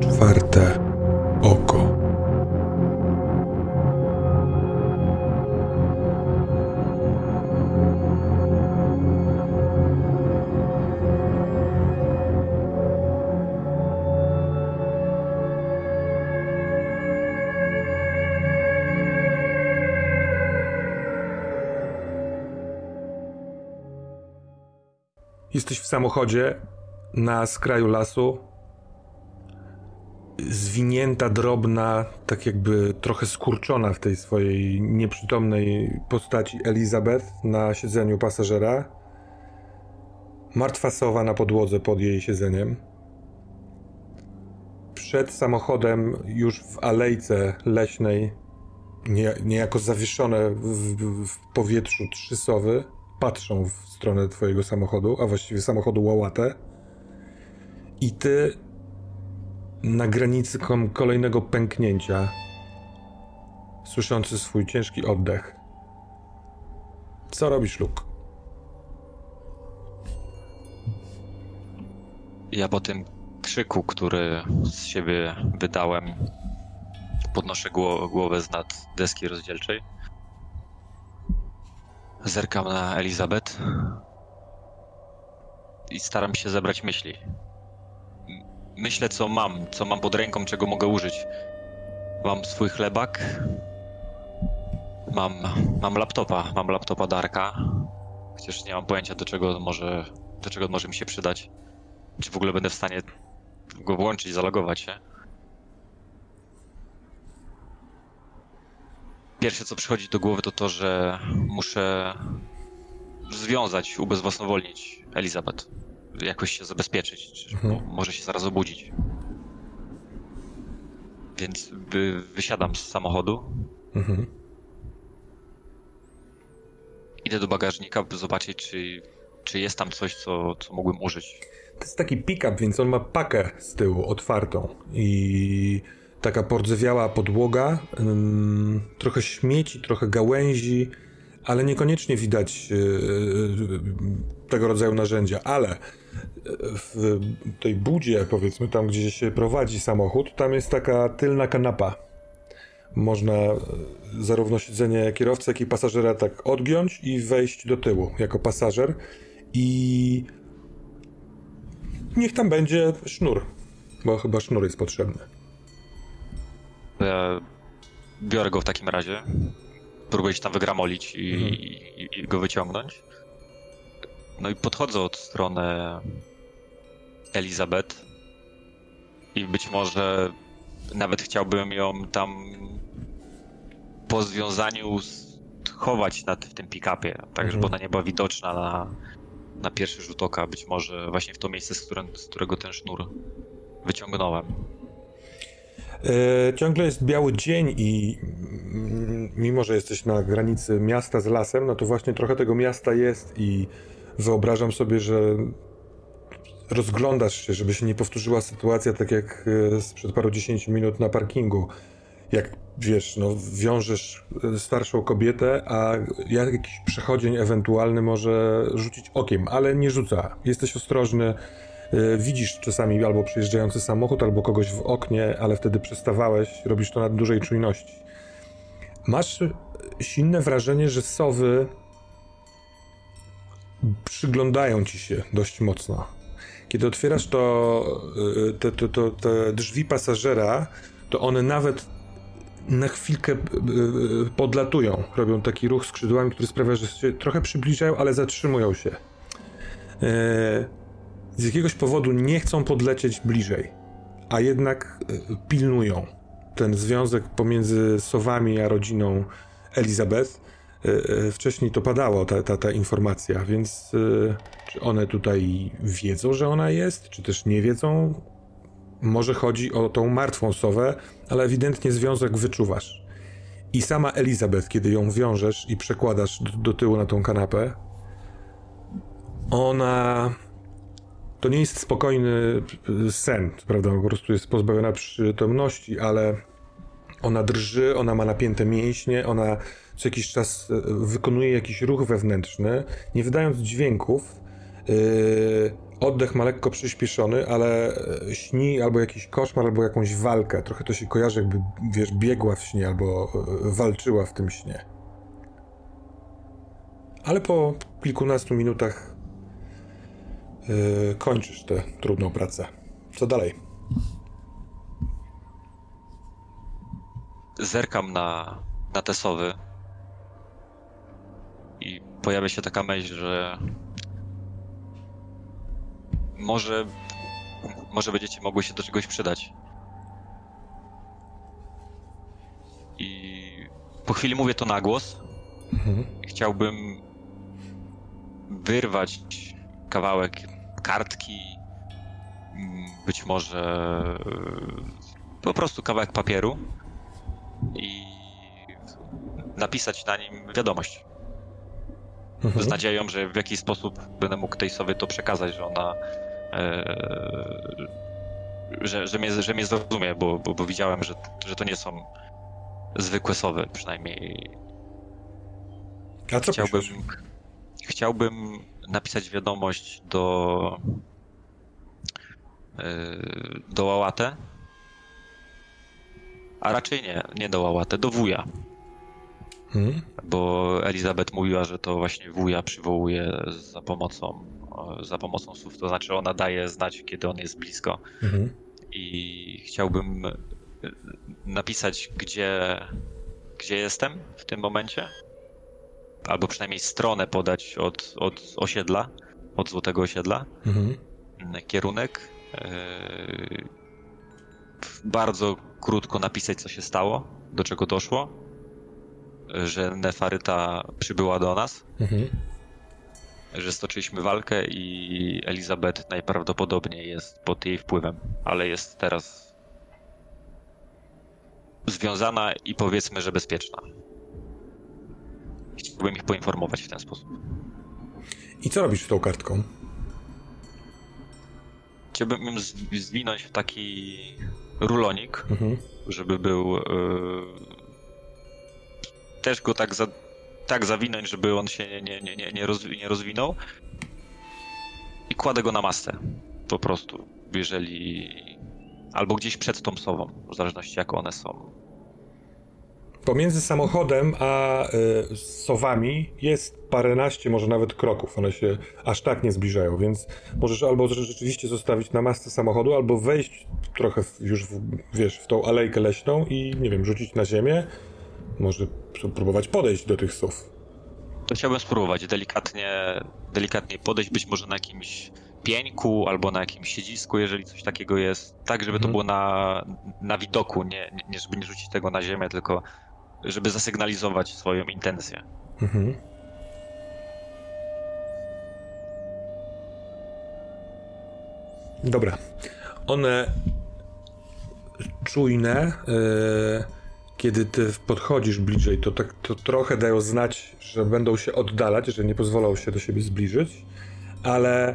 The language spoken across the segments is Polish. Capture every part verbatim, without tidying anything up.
Czwarte oko. Jesteś w samochodzie na skraju lasu. Zwinięta, drobna, tak jakby trochę skurczona w tej swojej nieprzytomnej postaci Elizabeth na siedzeniu pasażera. Martwa sowa na podłodze pod jej siedzeniem. Przed samochodem już w alejce leśnej, nie, niejako zawieszone w, w powietrzu trzy sowy, patrzą w stronę twojego samochodu, a właściwie samochodu łałatę. I ty... Na granicy kolejnego pęknięcia, słyszący swój ciężki oddech. Co robisz, Luke? Ja po tym krzyku, który z siebie wydałem, podnoszę głow- głowę z nad deski rozdzielczej. Zerkam na Elizabeth i staram się zebrać myśli. Myślę, co mam, co mam pod ręką, czego mogę użyć. Mam swój chlebak, mam, mam laptopa, mam laptopa Darka, chociaż nie mam pojęcia, do czego może, do czego może mi się przydać. Czy w ogóle będę w stanie go włączyć, zalogować się. Pierwsze, co przychodzi do głowy, to to, że muszę związać, ubezwłasnowolnić Elizabeth. Jakoś się zabezpieczyć, czy mhm. może się zaraz obudzić. Więc wy, wysiadam z samochodu. Mhm. Idę do bagażnika, by zobaczyć, czy, czy jest tam coś, co, co mógłbym użyć. To jest taki pick-up, więc on ma pakę z tyłu otwartą i taka pordzewiała podłoga, ym, trochę śmieci, trochę gałęzi, ale niekoniecznie widać yy, yy, tego rodzaju narzędzia, ale w tej budzie, powiedzmy, tam gdzie się prowadzi samochód, tam jest taka tylna kanapa. Można zarówno siedzenie kierowcy, jak i pasażera tak odgiąć i wejść do tyłu jako pasażer i niech tam będzie sznur, bo chyba sznur jest potrzebny. Ja biorę go w takim razie, próbuję się tam wygramolić i, mhm. i, i go wyciągnąć. No i podchodzę od strony Elizabeth i być może nawet chciałbym ją tam po związaniu schować na, w tym pick-upie, tak mhm. żeby ona nie była widoczna na, na pierwszy rzut oka, być może właśnie w to miejsce, z, które, z którego ten sznur wyciągnąłem. Yy, ciągle jest biały dzień i mimo, że jesteś na granicy miasta z lasem, no to właśnie trochę tego miasta jest i wyobrażam sobie, że rozglądasz się, żeby się nie powtórzyła sytuacja tak jak sprzed paru dziesięciu minut na parkingu. Jak wiesz, no wiążesz starszą kobietę, a jakiś przechodzień ewentualny może rzucić okiem, ale nie rzuca. Jesteś ostrożny, widzisz czasami albo przejeżdżający samochód, albo kogoś w oknie, ale wtedy przestawałeś, robisz to na dużej czujności. Masz silne wrażenie, że sowy przyglądają ci się dość mocno. Kiedy otwierasz to, te, te, te, te drzwi pasażera, to one nawet na chwilkę podlatują. Robią taki ruch skrzydłami, który sprawia, że się trochę przybliżają, ale zatrzymują się. Z jakiegoś powodu nie chcą podlecieć bliżej, a jednak pilnują ten związek pomiędzy sowami a rodziną Elizabeth. Wcześniej to padało, ta, ta, ta informacja, więc czy one tutaj wiedzą, że ona jest, czy też nie wiedzą? Może chodzi o tą martwą sowę, ale ewidentnie związek wyczuwasz. I sama Elizabeth, kiedy ją wiążesz i przekładasz do, do tyłu na tą kanapę, ona... To nie jest spokojny sen, prawda? Po prostu jest pozbawiona przytomności, ale ona drży, ona ma napięte mięśnie, ona co jakiś czas wykonuje jakiś ruch wewnętrzny, nie wydając dźwięków. Yy... Oddech ma lekko przyspieszony, ale śni albo jakiś koszmar, albo jakąś walkę. Trochę to się kojarzy, jakby, wiesz, biegła w śnie, albo walczyła w tym śnie. Ale po kilkunastu minutach yy, kończysz tę trudną pracę. Co dalej? Zerkam na, na te sowy i pojawia się taka myśl, że Może, może będziecie mogły się do czegoś przydać. I po chwili mówię to na głos. Mhm. Chciałbym wyrwać kawałek kartki, być może po prostu kawałek papieru i napisać na nim wiadomość. Mhm. Z nadzieją, że w jakiś sposób będę mógł tej sobie to przekazać, że ona Yy, że, że, mnie, że mnie zrozumie, bo, bo, bo widziałem, że, że to nie są zwykłe sowy, przynajmniej. A co chciałbym, chciałbym napisać wiadomość do yy, do Łałatę, a raczej nie, nie do Łałatę, do wuja. Hmm? Bo Elizabeth mówiła, że to właśnie wuja przywołuje za pomocą za pomocą słów, to znaczy ona daje znać, kiedy on jest blisko. Mhm. I chciałbym napisać, gdzie, gdzie jestem w tym momencie, albo przynajmniej stronę podać od, od osiedla, od Złotego Osiedla, mhm. kierunek. Yy, bardzo krótko napisać, co się stało, do czego doszło, że Nefaryta przybyła do nas. Mhm. Że stoczyliśmy walkę i Elizabeth najprawdopodobniej jest pod jej wpływem, ale jest teraz związana i powiedzmy, że bezpieczna. Chciałbym ich poinformować w ten sposób. I co robisz z tą kartką? Chciałbym ją zwinąć w taki rulonik, mhm. żeby był... Yy... Też go tak za... tak zawinąć, żeby on się nie, nie, nie, nie, rozwi- nie rozwinął i kładę go na masę po prostu, jeżeli albo gdzieś przed tą sową, w zależności jak one są. Pomiędzy samochodem a y, sowami jest paręnaście, może nawet kroków, one się aż tak nie zbliżają, więc możesz albo rzeczywiście zostawić na masce samochodu, albo wejść trochę w, już w, wiesz, w tą alejkę leśną i nie wiem, rzucić na ziemię. Może próbować podejść do tych sów. To chciałbym spróbować delikatnie, delikatnie podejść, być może na jakimś pieńku albo na jakimś siedzisku, jeżeli coś takiego jest. Tak, żeby mm. to było na, na widoku, nie, nie żeby nie rzucić tego na ziemię, tylko żeby zasygnalizować swoją intencję. Mm-hmm. Dobra. One czujne... Yy... Kiedy ty podchodzisz bliżej, to tak to trochę dają znać, że będą się oddalać, że nie pozwolą się do siebie zbliżyć, ale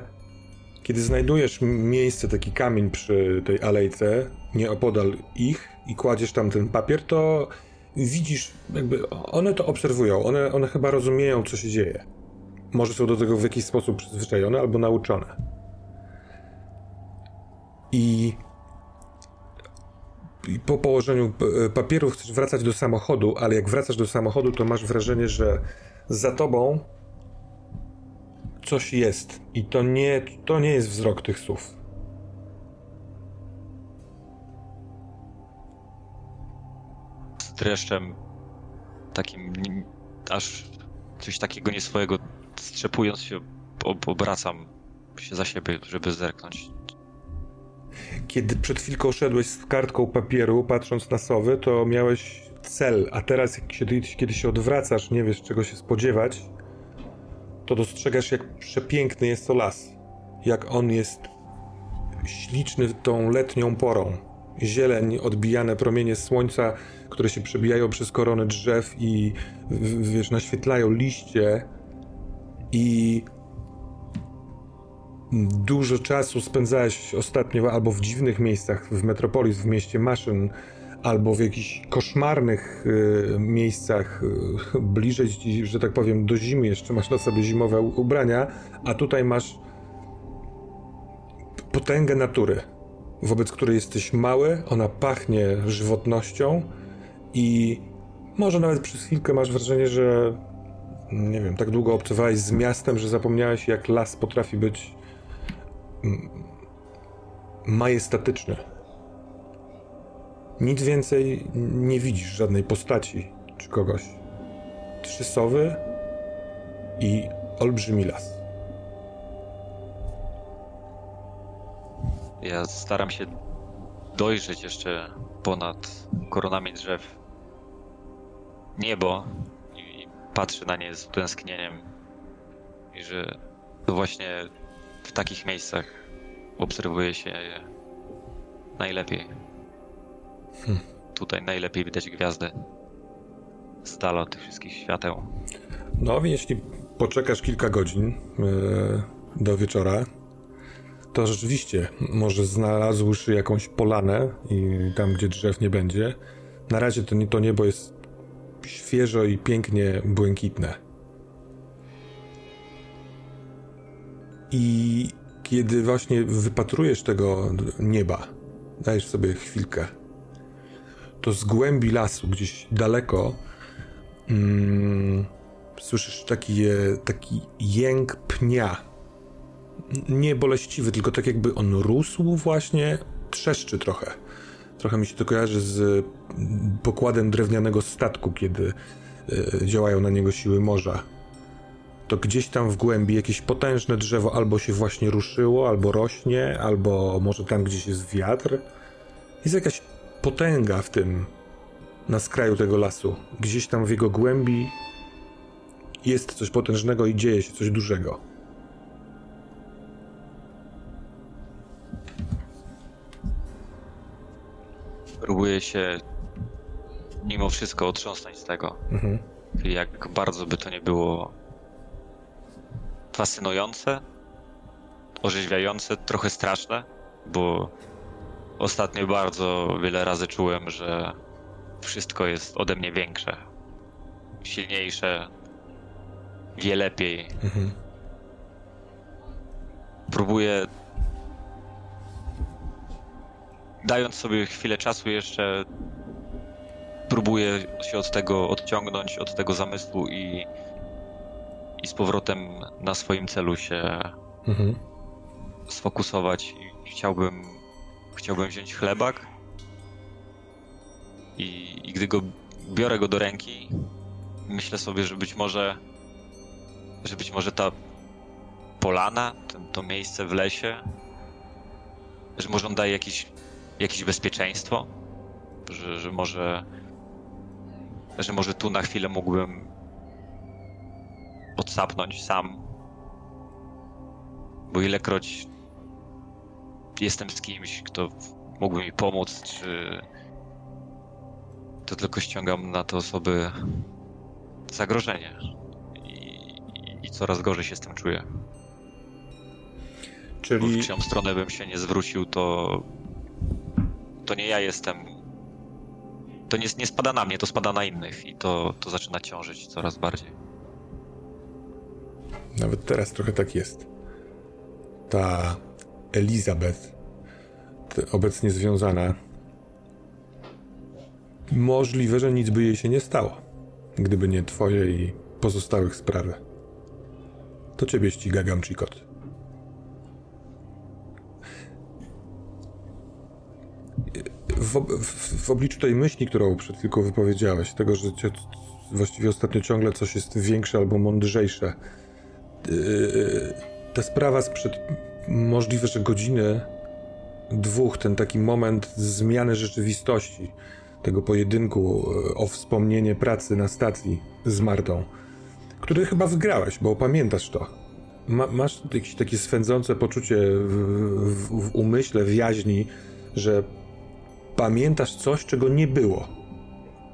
kiedy znajdujesz miejsce, taki kamień przy tej alejce, nieopodal ich i kładziesz tam ten papier, to widzisz, jakby one to obserwują, one, one chyba rozumieją, co się dzieje. Może są do tego w jakiś sposób przyzwyczajone albo nauczone. I... I po położeniu papieru chcesz wracać do samochodu, ale jak wracasz do samochodu, to masz wrażenie, że za tobą coś jest. I to nie, to nie jest wzrok tych słów. dreszczem takim, aż coś takiego nieswojego, strzepując się, ob- obracam się za siebie, żeby zerknąć. Kiedy przed chwilką szedłeś z kartką papieru, patrząc na sowy, to miałeś cel, a teraz jak się, kiedy się odwracasz, nie wiesz czego się spodziewać, to dostrzegasz, jak przepiękny jest to las. Jak on jest śliczny tą letnią porą. Zieleń, odbijane promienie słońca, które się przebijają przez korony drzew i wiesz, naświetlają liście, i dużo czasu spędzałeś ostatnio albo w dziwnych miejscach, w Metropolis, w mieście maszyn, albo w jakichś koszmarnych y, miejscach, y, bliżej, że tak powiem, do zimy, jeszcze masz na sobie zimowe ubrania, a tutaj masz potęgę natury, wobec której jesteś mały, ona pachnie żywotnością i może nawet przez chwilkę masz wrażenie, że nie wiem, tak długo obcowałeś z miastem, że zapomniałeś, jak las potrafi być majestatyczny. Nic więcej nie widzisz żadnej postaci czy kogoś. Trzy sowy i olbrzymi las. Ja staram się dojrzeć jeszcze ponad koronami drzew niebo i, i patrzę na nie z utęsknieniem. I że to właśnie w takich miejscach obserwuje się je najlepiej. Hmm. Tutaj najlepiej widać gwiazdy z dala od tych wszystkich świateł. No, jeśli poczekasz kilka godzin yy, do wieczora, to rzeczywiście może znalazłszy jakąś polanę i tam, gdzie drzew nie będzie. Na razie to, to niebo jest świeżo i pięknie błękitne. I kiedy właśnie wypatrujesz tego nieba, dajesz sobie chwilkę, to z głębi lasu, gdzieś daleko, mm, słyszysz taki, taki jęk pnia. Nie boleściwy, tylko tak jakby on rósł właśnie, trzeszczy trochę. Trochę mi się to kojarzy z pokładem drewnianego statku, kiedy y, działają na niego siły morza. To gdzieś tam w głębi jakieś potężne drzewo albo się właśnie ruszyło, albo rośnie, albo może tam gdzieś jest wiatr. Jest jakaś potęga w tym, na skraju tego lasu. Gdzieś tam w jego głębi jest coś potężnego i dzieje się coś dużego. Próbuję się mimo wszystko otrząsnąć z tego. Mhm. Jak bardzo by to nie było fascynujące, orzeźwiające, trochę straszne, bo ostatnio bardzo wiele razy czułem, że wszystko jest ode mnie większe, silniejsze, wie lepiej. Mhm. Próbuję, dając sobie chwilę czasu jeszcze, próbuję się od tego odciągnąć, od tego zamysłu i, i z powrotem na swoim celu się mhm. sfokusować. Chciałbym Chciałbym wziąć chlebak i, i gdy go biorę go do ręki, myślę sobie, że być może, że być może ta polana, to, to miejsce w lesie, że może on daje jakieś, jakieś bezpieczeństwo, że, że może, że może tu na chwilę mógłbym odsapnąć sam, bo ilekroć jestem z kimś, kto mógłby mi pomóc, czy to tylko ściągam na te osoby zagrożenie i, i coraz gorzej się z tym czuję. Czyli... Bo w czyją stronę bym się nie zwrócił, to to nie ja jestem, to nie, nie spada na mnie, to spada na innych i to, to zaczyna ciążyć coraz bardziej. Nawet teraz trochę tak jest. Ta... Elizabeth, obecnie związana, możliwe, że nic by jej się nie stało, gdyby nie twoje i pozostałych sprawy. To ciebie ściga Gamchicoth. W w, w, w obliczu tej myśli, którą przed chwilką wypowiedziałeś, tego, że cię właściwie ostatnio ciągle coś jest większe albo mądrzejsze, yy, ta sprawa sprzed możliwe, że godziny, dwóch, ten taki moment zmiany rzeczywistości, tego pojedynku o wspomnienie pracy na stacji z Martą, który chyba wygrałeś, bo pamiętasz to. Ma, masz jakieś takie swędzące poczucie w, w, w umyśle, w jaźni, że pamiętasz coś, czego nie było.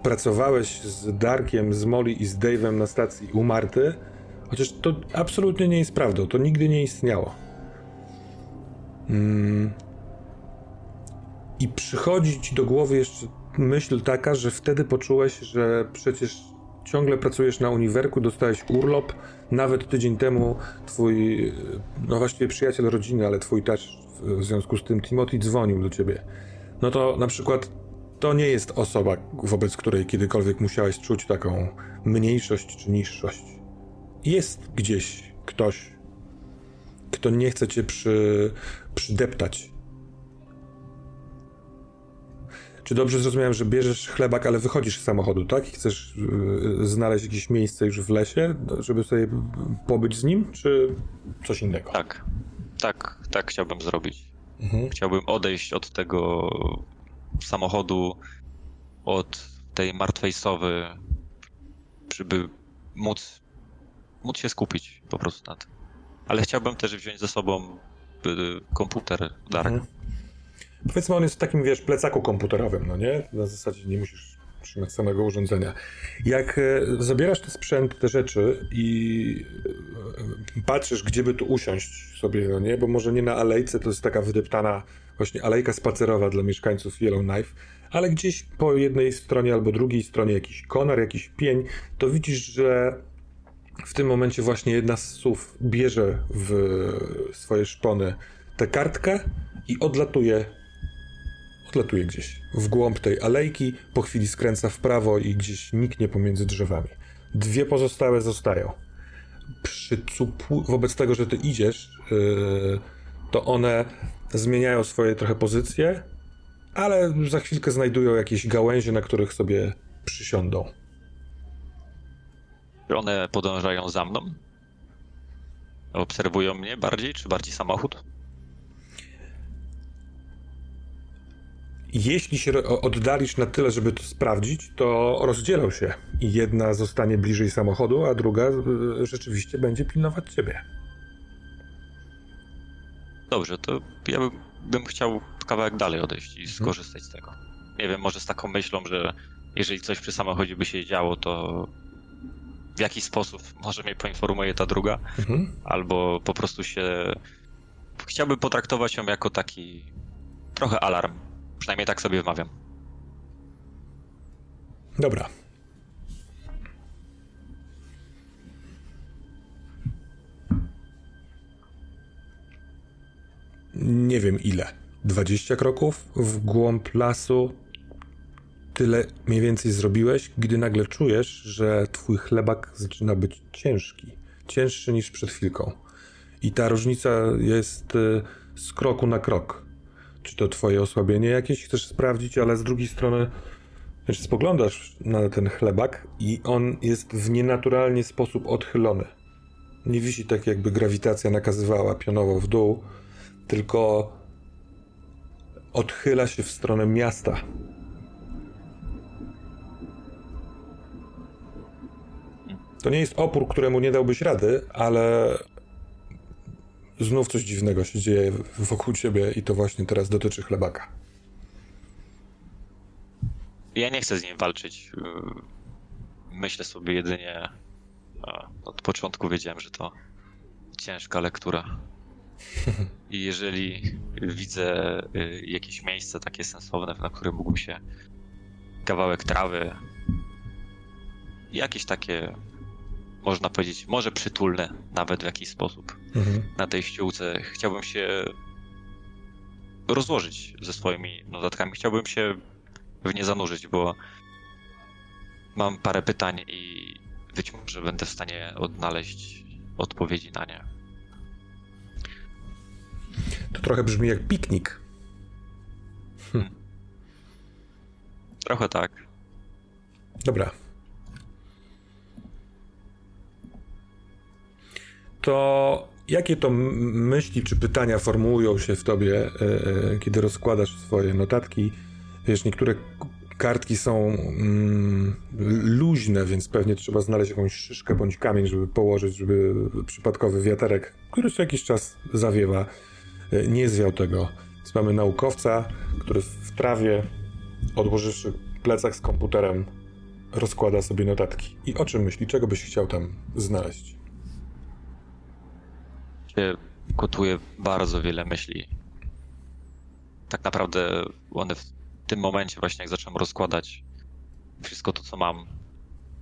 Pracowałeś z Darkiem, z Molly i z Dave'em na stacji u Marty, chociaż to absolutnie nie jest prawdą, to nigdy nie istniało. Mm. I przychodzi ci do głowy jeszcze myśl taka, że wtedy poczułeś, że przecież ciągle pracujesz na uniwerku, dostałeś urlop. Nawet tydzień temu twój, no właściwie przyjaciel rodziny, ale twój też w związku z tym Timothy dzwonił do ciebie. No to na przykład to nie jest osoba, wobec której kiedykolwiek musiałeś czuć taką mniejszość czy niższość. Jest gdzieś ktoś, kto nie chce cię przy, przydeptać. Czy dobrze zrozumiałem, że bierzesz chlebak, ale wychodzisz z samochodu, tak? I chcesz yy, znaleźć jakieś miejsce już w lesie, żeby sobie pobyć z nim, czy coś innego? Tak, tak, tak chciałbym zrobić. Mhm. Chciałbym odejść od tego samochodu, od tej martwej sowy, żeby móc, móc się skupić po prostu na tym. Ale chciałbym też wziąć ze sobą komputer Darek. Mhm. Powiedzmy, on jest w takim, wiesz, plecaku komputerowym, no nie? Na zasadzie nie musisz trzymać samego urządzenia. Jak zabierasz ten sprzęt, te rzeczy i patrzysz, gdzie by tu usiąść sobie, no nie? Bo może nie na alejce, to jest taka wydeptana właśnie alejka spacerowa dla mieszkańców Yellowknife, ale gdzieś po jednej stronie albo drugiej stronie jakiś konar, jakiś pień, to widzisz, że w tym momencie właśnie jedna z sów bierze w swoje szpony tę kartkę i odlatuje Odlatuje gdzieś w głąb tej alejki, po chwili skręca w prawo i gdzieś niknie pomiędzy drzewami. Dwie pozostałe zostają. Przycupu... Wobec tego, że ty idziesz, yy, to one zmieniają swoje trochę pozycje, ale za chwilkę znajdują jakieś gałęzie, na których sobie przysiądą. One podążają za mną? Obserwują mnie bardziej, czy bardziej samochód? Jeśli się oddalisz na tyle, żeby to sprawdzić, to rozdzielą się i jedna zostanie bliżej samochodu, a druga rzeczywiście będzie pilnować ciebie. Dobrze, to ja bym, bym chciał kawałek dalej odejść i skorzystać hmm. z tego. Nie wiem, może z taką myślą, że jeżeli coś przy samochodzie by się działo, to w jakiś sposób może mnie poinformuje ta druga, hmm. albo po prostu się... Chciałbym potraktować ją jako taki trochę alarm. Przynajmniej tak sobie wymawiam. Dobra. Nie wiem ile. dwadzieścia kroków w głąb lasu. Tyle mniej więcej zrobiłeś, gdy nagle czujesz, że twój chlebak zaczyna być ciężki. Cięższy niż przed chwilką. I ta różnica jest z kroku na krok. Czy to twoje osłabienie jakieś chcesz sprawdzić, ale z drugiej strony znaczy spoglądasz na ten chlebak i on jest w nienaturalny sposób odchylony. Nie wisi tak, jakby grawitacja nakazywała pionowo w dół, tylko odchyla się w stronę miasta. To nie jest opór, któremu nie dałbyś rady, ale... Znów coś dziwnego się dzieje wokół ciebie i to właśnie teraz dotyczy chlebaka. Ja nie chcę z nim walczyć. Myślę sobie jedynie... Od początku wiedziałem, że to ciężka lektura. I jeżeli widzę jakieś miejsce takie sensowne, na którym mógłbym się... Kawałek trawy... Jakieś takie... Można powiedzieć, może przytulne nawet w jakiś sposób mhm. na tej ściółce. Chciałbym się rozłożyć ze swoimi notatkami. Chciałbym się w nie zanurzyć, bo mam parę pytań i być może będę w stanie odnaleźć odpowiedzi na nie. To trochę brzmi jak piknik. Hmm. Trochę tak. Dobra. To jakie to myśli czy pytania formułują się w tobie, yy, kiedy rozkładasz swoje notatki? Wiesz, niektóre kartki są mm, luźne, więc pewnie trzeba znaleźć jakąś szyszkę bądź kamień, żeby położyć, żeby przypadkowy wiaterek, który co jakiś czas zawiewa, yy, nie zwiał tego. Więc mamy naukowca, który w trawie, odłożywszy plecak z komputerem, rozkłada sobie notatki. I o czym myśli? Czego byś chciał tam znaleźć? Kotuje bardzo wiele myśli. Tak naprawdę one w tym momencie właśnie, jak zacząłem rozkładać wszystko to, co mam,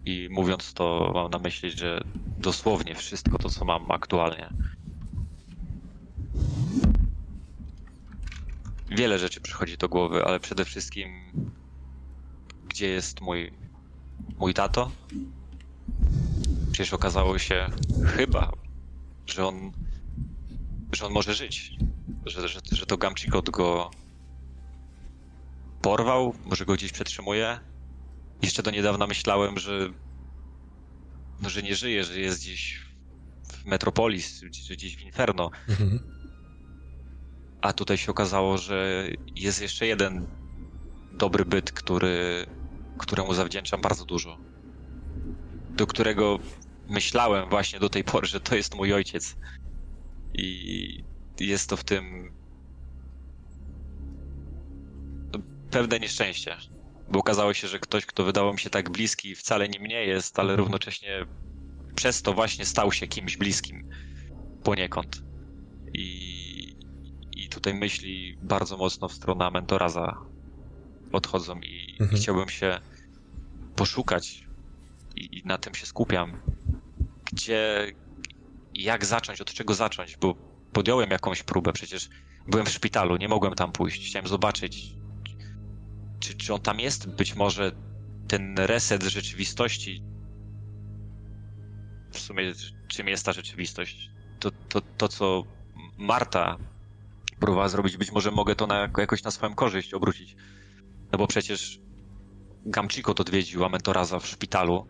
i mówiąc to, mam na myśli, że dosłownie wszystko to, co mam aktualnie. Wiele rzeczy przychodzi do głowy, ale przede wszystkim gdzie jest mój, mój tato? Przecież okazało się chyba, że on, że on może żyć, że, że, że to Gamchicoth go porwał, może go gdzieś przetrzymuje. Jeszcze do niedawna myślałem, że, no, że nie żyje, że jest gdzieś w Metropolis, że gdzieś w Inferno. Mhm. A tutaj się okazało, że jest jeszcze jeden dobry byt, który, któremu zawdzięczam bardzo dużo, do którego myślałem właśnie do tej pory, że to jest mój ojciec. I jest to w tym pewne nieszczęście, bo okazało się, że ktoś, kto wydawał mi się tak bliski, wcale nim nie jest, ale równocześnie przez to właśnie stał się kimś bliskim poniekąd. I, i tutaj myśli bardzo mocno w stronę Amentorasa odchodzą i mhm. chciałbym się poszukać i, i na tym się skupiam. Gdzie, jak zacząć, od czego zacząć, bo podjąłem jakąś próbę, przecież byłem w szpitalu, nie mogłem tam pójść, chciałem zobaczyć, czy, czy on tam jest, być może ten reset rzeczywistości, w sumie czym jest ta rzeczywistość, to, to, to co Marta próbowała zrobić, być może mogę to na, jakoś na swoją korzyść obrócić, no bo przecież Gamchicoth odwiedził Amentorasa w szpitalu,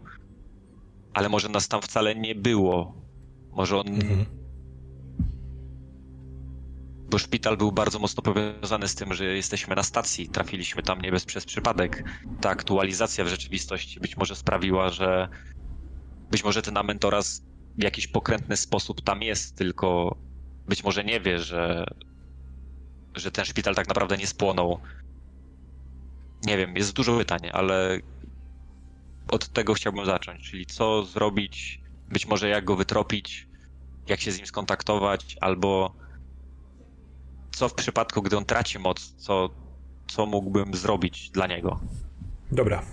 ale może nas tam wcale nie było. Może on... Mhm. Bo szpital był bardzo mocno powiązany z tym, że jesteśmy na stacji, trafiliśmy tam nie bez przez przypadek. Ta aktualizacja w rzeczywistości być może sprawiła, że... Być może ten Amentoras w jakiś pokrętny sposób tam jest, tylko być może nie wie, że... że ten szpital tak naprawdę nie spłonął. Nie wiem, jest dużo pytań, ale... Od tego chciałbym zacząć, czyli co zrobić, być może jak go wytropić, jak się z nim skontaktować, albo co w przypadku, gdy on traci moc, co, co mógłbym zrobić dla niego. Dobra.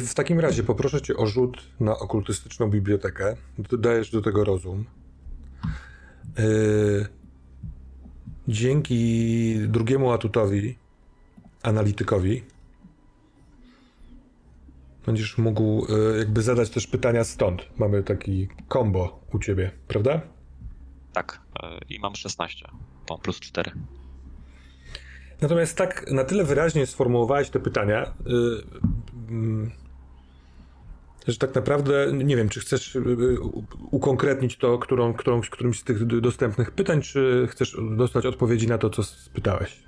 W takim razie poproszę cię o rzut na okultystyczną bibliotekę. Dodajesz do tego rozum. Dzięki drugiemu atutowi, analitykowi, będziesz mógł jakby zadać też pytania stąd. Mamy taki combo u ciebie, prawda? Tak. I mam szesnaście. To plus cztery. Natomiast tak na tyle wyraźnie sformułowałeś te pytania, że tak naprawdę nie wiem, czy chcesz ukonkretnić to, którą, którą, którymś z tych dostępnych pytań, czy chcesz dostać odpowiedzi na to, co spytałeś?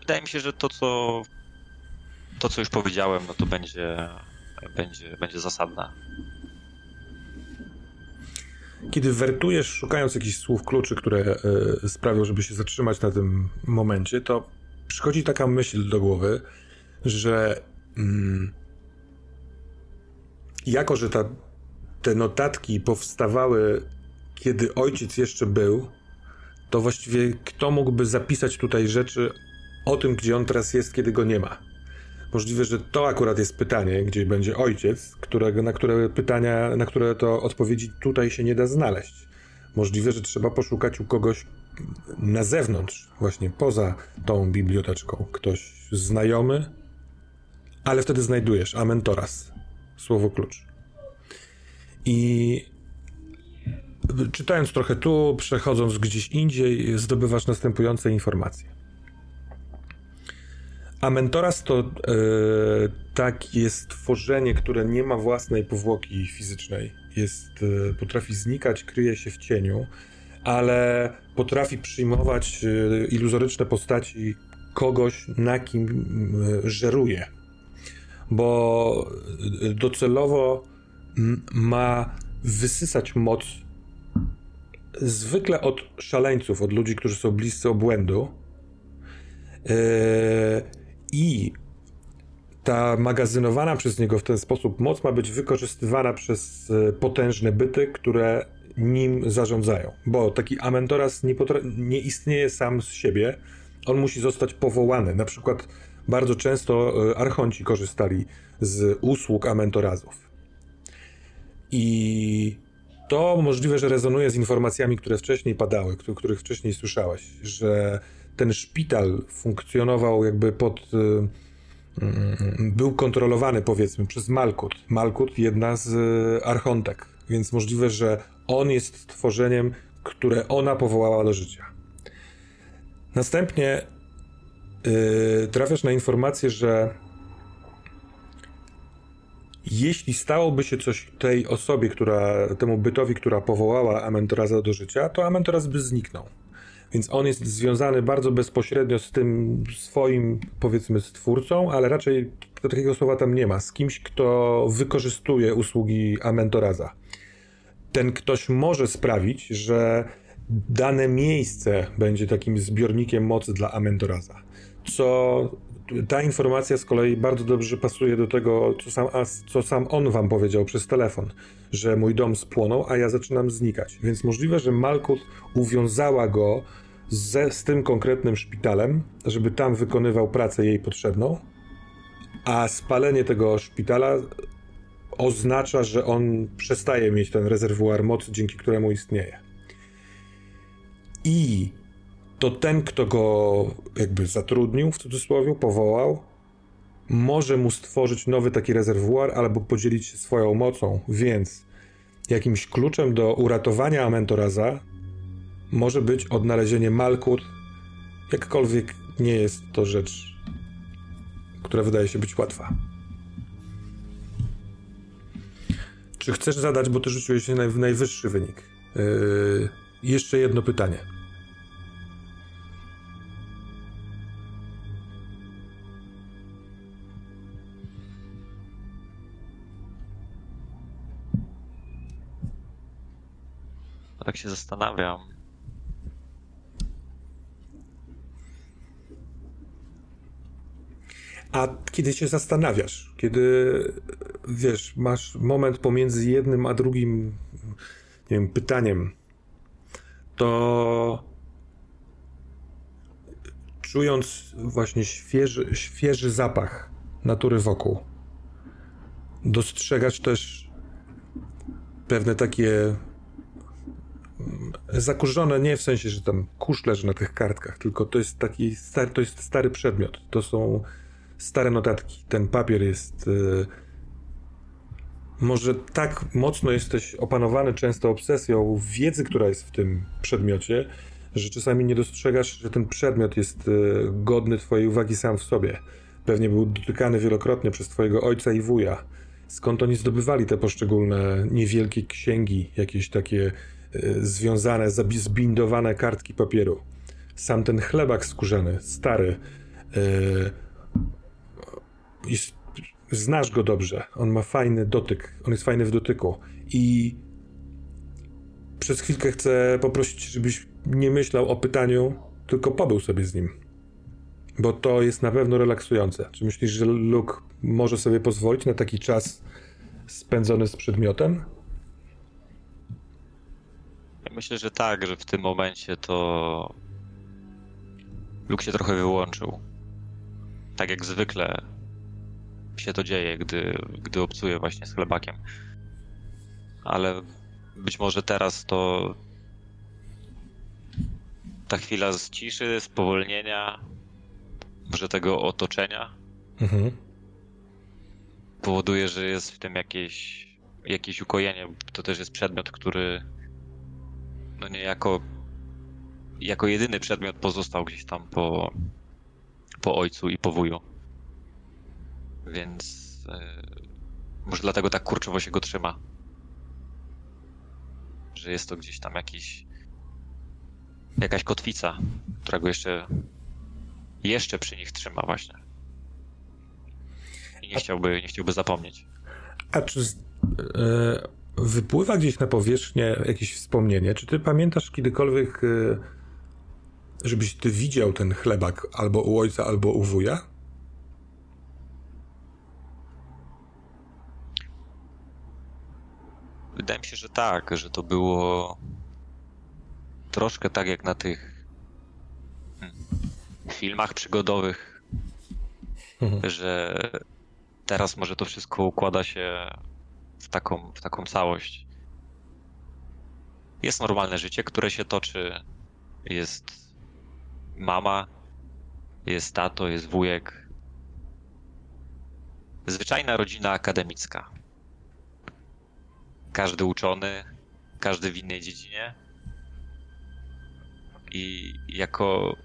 Wydaje mi się, że to, co To, co już powiedziałem, no to będzie, będzie, będzie zasadne. Kiedy wertujesz, szukając jakichś słów kluczy, które y, sprawią, żeby się zatrzymać na tym momencie, to przychodzi taka myśl do głowy, że mm, jako, że ta, te notatki powstawały, kiedy ojciec jeszcze był, to właściwie kto mógłby zapisać tutaj rzeczy o tym, gdzie on teraz jest, kiedy go nie ma? Możliwe, że to akurat jest pytanie, gdzie będzie ojciec, którego, na które pytania, na które to odpowiedzi tutaj się nie da znaleźć. Możliwe, że trzeba poszukać u kogoś na zewnątrz, właśnie poza tą biblioteczką. Ktoś znajomy, ale wtedy znajdujesz Amentoras, słowo klucz. I czytając trochę tu, przechodząc gdzieś indziej, zdobywasz następujące informacje. Amentoras to e, tak jest tworzenie, które nie ma własnej powłoki fizycznej. Jest, e, potrafi znikać, kryje się w cieniu, ale potrafi przyjmować e, iluzoryczne postaci kogoś, na kim e, żeruje. Bo docelowo m, ma wysysać moc zwykle od szaleńców, od ludzi, którzy są bliscy obłędu. I ta magazynowana przez niego w ten sposób moc ma być wykorzystywana przez potężne byty, które nim zarządzają. Bo taki Amentoras nie, potra- nie istnieje sam z siebie, on musi zostać powołany. Na przykład bardzo często archonci korzystali z usług Amentorazów. I to możliwe, że rezonuje z informacjami, które wcześniej padały, których wcześniej słyszałeś, że ten szpital funkcjonował jakby pod... był kontrolowany, powiedzmy, przez Malkuth. Malkuth, jedna z archontek, więc możliwe, że on jest stworzeniem, które ona powołała do życia. Następnie yy, trafiasz na informację, że jeśli stałoby się coś tej osobie, która, temu bytowi, która powołała Amentorasa do życia, to Amentoras by zniknął. Więc on jest związany bardzo bezpośrednio z tym swoim, powiedzmy, stwórcą, ale raczej takiego słowa tam nie ma. Z kimś, kto wykorzystuje usługi Amentorasa. Ten ktoś może sprawić, że dane miejsce będzie takim zbiornikiem mocy dla Amentorasa. Co ta informacja z kolei bardzo dobrze pasuje do tego, co sam, co sam on wam powiedział przez telefon, że mój dom spłonął, a ja zaczynam znikać. Więc możliwe, że Malkuth uwiązała go ze, z tym konkretnym szpitalem, żeby tam wykonywał pracę jej potrzebną, a spalenie tego szpitala oznacza, że on przestaje mieć ten rezerwuar mocy, dzięki któremu istnieje. I to ten, kto go jakby zatrudnił, w cudzysłowie, powołał, może mu stworzyć nowy taki rezerwuar albo podzielić się swoją mocą, więc jakimś kluczem do uratowania Amentorasa może być odnalezienie Malkuth, jakkolwiek nie jest to rzecz, która wydaje się być łatwa. Czy chcesz zadać, bo ty rzuciłeś naj- najwyższy wynik? Yy, jeszcze jedno pytanie. Tak się zastanawiam. A kiedy się zastanawiasz, kiedy, wiesz, masz moment pomiędzy jednym a drugim, nie wiem, pytaniem, to czując właśnie świeży, świeży zapach natury wokół, dostrzegasz też pewne takie zakurzone, nie w sensie, że tam kurz leży na tych kartkach, tylko to jest taki stary, to jest stary przedmiot, to są stare notatki, ten papier jest yy... może tak mocno jesteś opanowany często obsesją wiedzy, która jest w tym przedmiocie, że czasami nie dostrzegasz, że ten przedmiot jest yy, godny twojej uwagi sam w sobie. Pewnie był dotykany wielokrotnie przez twojego ojca i wuja. Skąd oni zdobywali te poszczególne niewielkie księgi, jakieś takie związane, zbindowane kartki papieru. Sam ten chlebak skórzany, stary. Yy, znasz go dobrze. On ma fajny dotyk. On jest fajny w dotyku. I przez chwilkę chcę poprosić, żebyś nie myślał o pytaniu, tylko pobył sobie z nim. Bo to jest na pewno relaksujące. Czy myślisz, że Luke może sobie pozwolić na taki czas spędzony z przedmiotem? Myślę, że tak, że w tym momencie to Luke się trochę wyłączył. Tak jak zwykle się to dzieje, gdy, gdy obcuję właśnie z chlebakiem. Ale być może teraz to ta chwila z ciszy, spowolnienia, może tego otoczenia mhm. powoduje, że jest w tym jakieś, jakieś ukojenie. To też jest przedmiot, który no niejako jako jedyny przedmiot pozostał gdzieś tam po, po ojcu i po wuju. Więc yy, może dlatego tak kurczowo się go trzyma. Że jest to gdzieś tam jakiś, jakaś kotwica, która go jeszcze, jeszcze przy nich trzyma właśnie. I nie chciałby, nie chciałby zapomnieć. A czy z, yy, wypływa gdzieś na powierzchnię jakieś wspomnienie? Czy ty pamiętasz kiedykolwiek, yy, żebyś ty widział ten chlebak albo u ojca, albo u wuja? Wydaje mi się, że tak, że to było troszkę tak jak na tych filmach przygodowych, mhm. że teraz może to wszystko układa się w taką, w taką całość. Jest normalne życie, które się toczy. Jest mama, jest tato, jest wujek. Zwyczajna rodzina akademicka. Każdy uczony, każdy w innej dziedzinie. I jako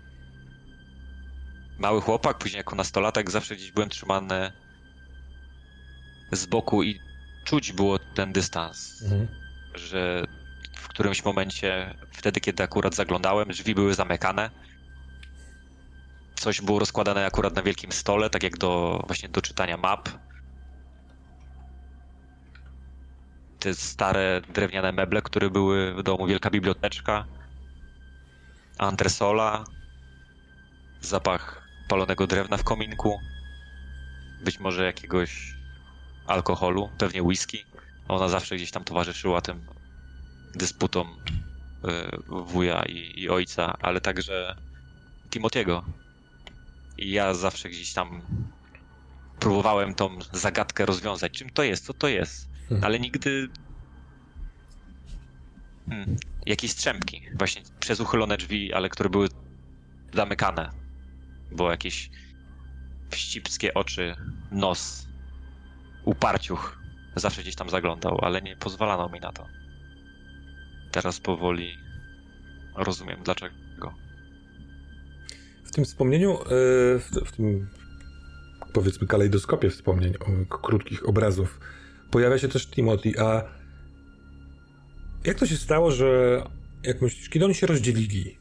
mały chłopak, później jako nastolatek zawsze gdzieś byłem trzymany z boku i czuć było ten dystans, mhm. że w którymś momencie, wtedy kiedy akurat zaglądałem, drzwi były zamykane. Coś było rozkładane akurat na wielkim stole, tak jak do właśnie do czytania map. Te stare drewniane meble, które były w domu, wielka biblioteczka, antresola, zapach palonego drewna w kominku, być może jakiegoś alkoholu, pewnie whisky. Ona zawsze gdzieś tam towarzyszyła tym dysputom wuja i, i ojca, ale także Timothy'ego. I ja zawsze gdzieś tam próbowałem tą zagadkę rozwiązać. Czym to jest? Co to jest? Ale nigdy hmm. jakieś strzępki, właśnie przez uchylone drzwi, ale które były zamykane, bo jakieś wścibskie oczy, nos, uparciuch zawsze gdzieś tam zaglądał, ale nie pozwalano mi na to. Teraz powoli rozumiem dlaczego. W tym wspomnieniu, w tym powiedzmy kalejdoskopie wspomnień, krótkich obrazów, pojawia się też Timothy, a jak to się stało, że jak myślisz, kiedy oni się rozdzielili?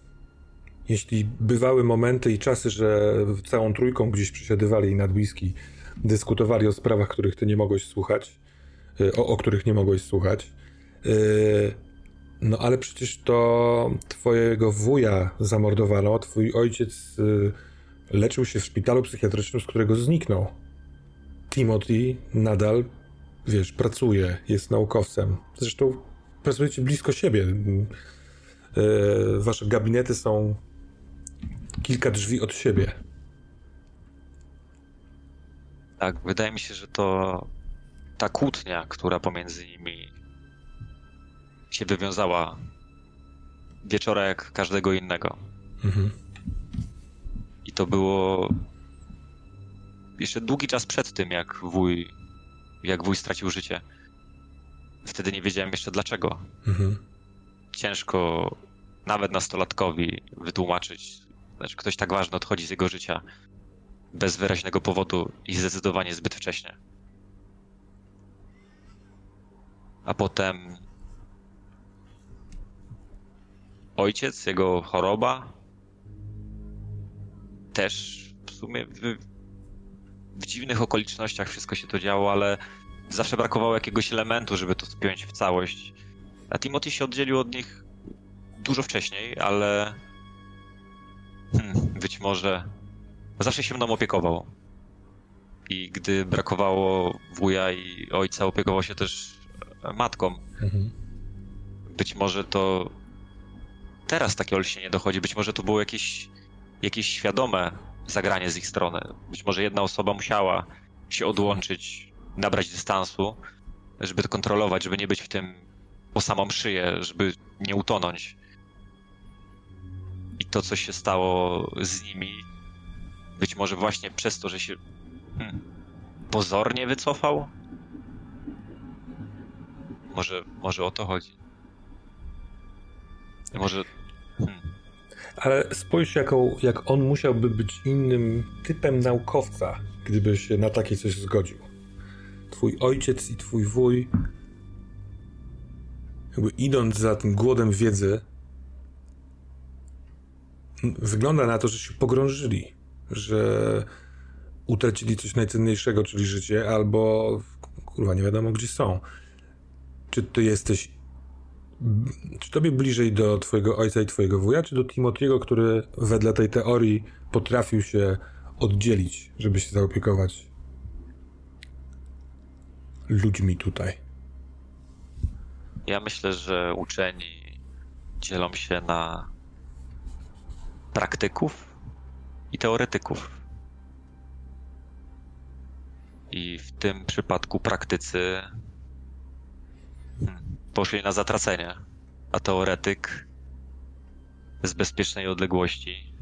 Jeśli bywały momenty i czasy, że całą trójką gdzieś przysiadywali i nad whisky dyskutowali o sprawach, których ty nie mogłeś słuchać, o, o których nie mogłeś słuchać, no ale przecież to twojego wuja zamordowano, twój ojciec leczył się w szpitalu psychiatrycznym, z którego zniknął. Timothy nadal, wiesz, pracuje, jest naukowcem. Zresztą pracujecie blisko siebie. Wasze gabinety są kilka drzwi od siebie. Tak, wydaje mi się, że to ta kłótnia, która pomiędzy nimi się wywiązała wieczora jak każdego innego. Mhm. I to było jeszcze długi czas przed tym, jak wuj jak wuj stracił życie. Wtedy nie wiedziałem jeszcze dlaczego. Mhm. Ciężko nawet nastolatkowi wytłumaczyć, znaczy ktoś tak ważny odchodzi z jego życia bez wyraźnego powodu i zdecydowanie zbyt wcześnie. A potem ojciec, jego choroba też w sumie wy... w dziwnych okolicznościach wszystko się to działo, ale zawsze brakowało jakiegoś elementu, żeby to spiąć w całość. A Timothy się oddzielił od nich dużo wcześniej, ale hmm, być może zawsze się mną opiekował. I gdy brakowało wuja i ojca, opiekował się też matką. Mhm. Być może to teraz takie olśnienie dochodzi, być może to było jakieś, jakieś świadome zagranie z ich strony. Być może jedna osoba musiała się odłączyć, nabrać dystansu, żeby to kontrolować, żeby nie być w tym po samą szyję, żeby nie utonąć. I to, co się stało z nimi, być może właśnie przez to, że się hmm, pozornie wycofał? Może, może o to chodzi. Może... Hmm. Ale spójrz, jaką, jak on musiałby być innym typem naukowca, gdyby się na takie coś zgodził. Twój ojciec i twój wuj, jakby idąc za tym głodem wiedzy, wygląda na to, że się pogrążyli, że utracili coś najcenniejszego, czyli życie, albo kurwa, nie wiadomo gdzie są. Czy ty jesteś, czy tobie bliżej do twojego ojca i twojego wuja, czy do Timothy'ego, który wedle tej teorii potrafił się oddzielić, żeby się zaopiekować ludźmi tutaj? Ja myślę, że uczeni dzielą się na praktyków i teoretyków. I w tym przypadku praktycy poszli na zatracenie, a teoretyk z bezpiecznej odległości,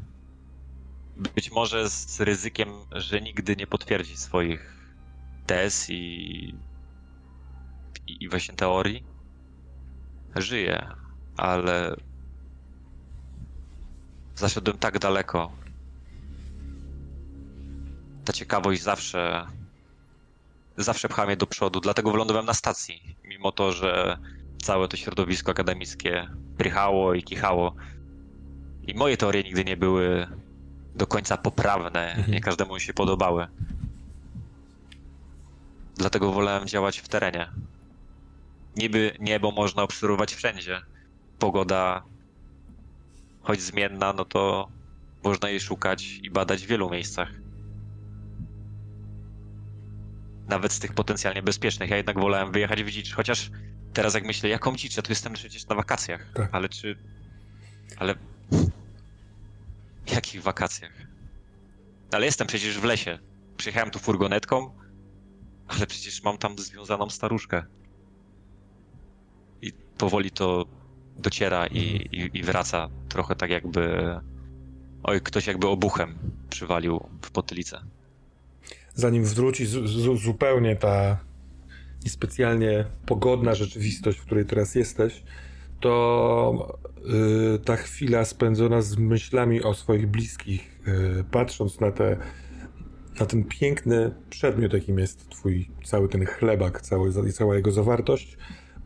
być może z ryzykiem, że nigdy nie potwierdzi swoich tez i, i właśnie teorii, żyje, ale zaszedłem tak daleko. Ta ciekawość zawsze zawsze pcha mnie do przodu, dlatego wylądowałem na stacji, mimo to, że całe to środowisko akademickie prychało i kichało. I moje teorie nigdy nie były do końca poprawne, mhm. nie każdemu się podobały. Dlatego wolałem działać w terenie. Niby niebo można obserwować wszędzie. Pogoda, choć zmienna, no to można jej szukać i badać w wielu miejscach. Nawet z tych potencjalnie bezpiecznych. Ja jednak wolałem wyjechać w dzicz, chociaż teraz jak myślę, jaką dzicz? Ja tu jestem przecież na wakacjach. Tak. Ale czy... Ale... W jakich wakacjach? Ale jestem przecież w lesie. Przyjechałem tu furgonetką, ale przecież mam tam związaną staruszkę. I powoli to dociera i, i, i wraca. Trochę tak jakby... Oj, ktoś jakby obuchem przywalił w potylicę. Zanim wróci z, z, zupełnie ta niespecjalnie pogodna rzeczywistość, w której teraz jesteś, to yy, ta chwila spędzona z myślami o swoich bliskich, yy, patrząc na, te, na ten piękny przedmiot, jakim jest twój cały ten chlebak, cały, cała jego zawartość,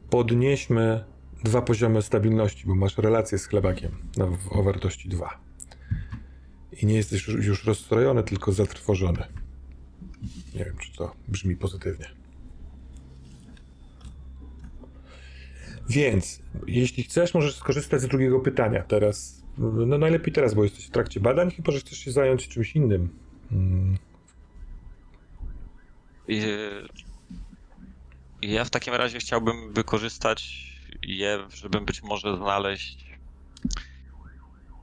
podnieśmy dwa poziomy stabilności, bo masz relację z chlebakiem na, w, o wartości dwa. I nie jesteś już rozstrojony, tylko zatrwożony. Nie wiem, czy to brzmi pozytywnie. Więc, jeśli chcesz, możesz skorzystać z drugiego pytania teraz. No najlepiej teraz, bo jesteś w trakcie badań, chyba że chcesz się zająć czymś innym. Hmm. Ja w takim razie chciałbym wykorzystać je, żeby być może znaleźć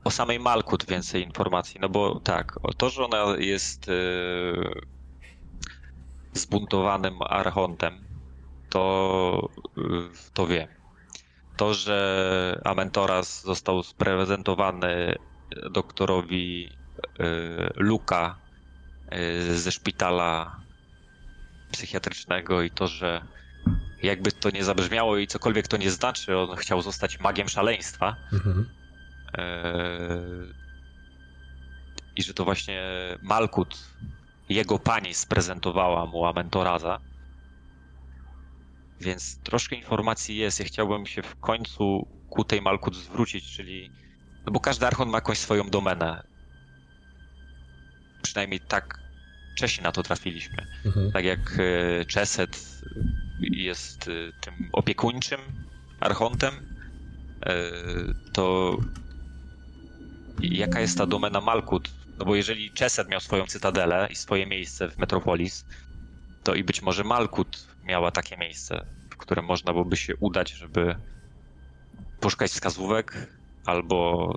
o samej Malkuth więcej informacji. No bo tak, to, że ona jest... Yy... zbuntowanym archontem, to, to wiem. To, że Amentoras został sprezentowany doktorowi Luka ze szpitala psychiatrycznego i to, że jakby to nie zabrzmiało i cokolwiek to nie znaczy, on chciał zostać magiem szaleństwa. Mhm. I że to właśnie Malkuth, jego pani sprezentowała mu Amentoraza, więc troszkę informacji jest. Ja chciałbym się w końcu ku tej Malkuth zwrócić, czyli... No bo każdy archon ma jakąś swoją domenę. Przynajmniej tak wcześniej na to trafiliśmy. Mhm. Tak jak Chesed jest tym opiekuńczym archontem, to jaka jest ta domena Malkuth? No bo jeżeli Chesed miał swoją cytadelę i swoje miejsce w Metropolis, to i być może Malkuth miała takie miejsce, w które można byłoby się udać, żeby poszukać wskazówek, albo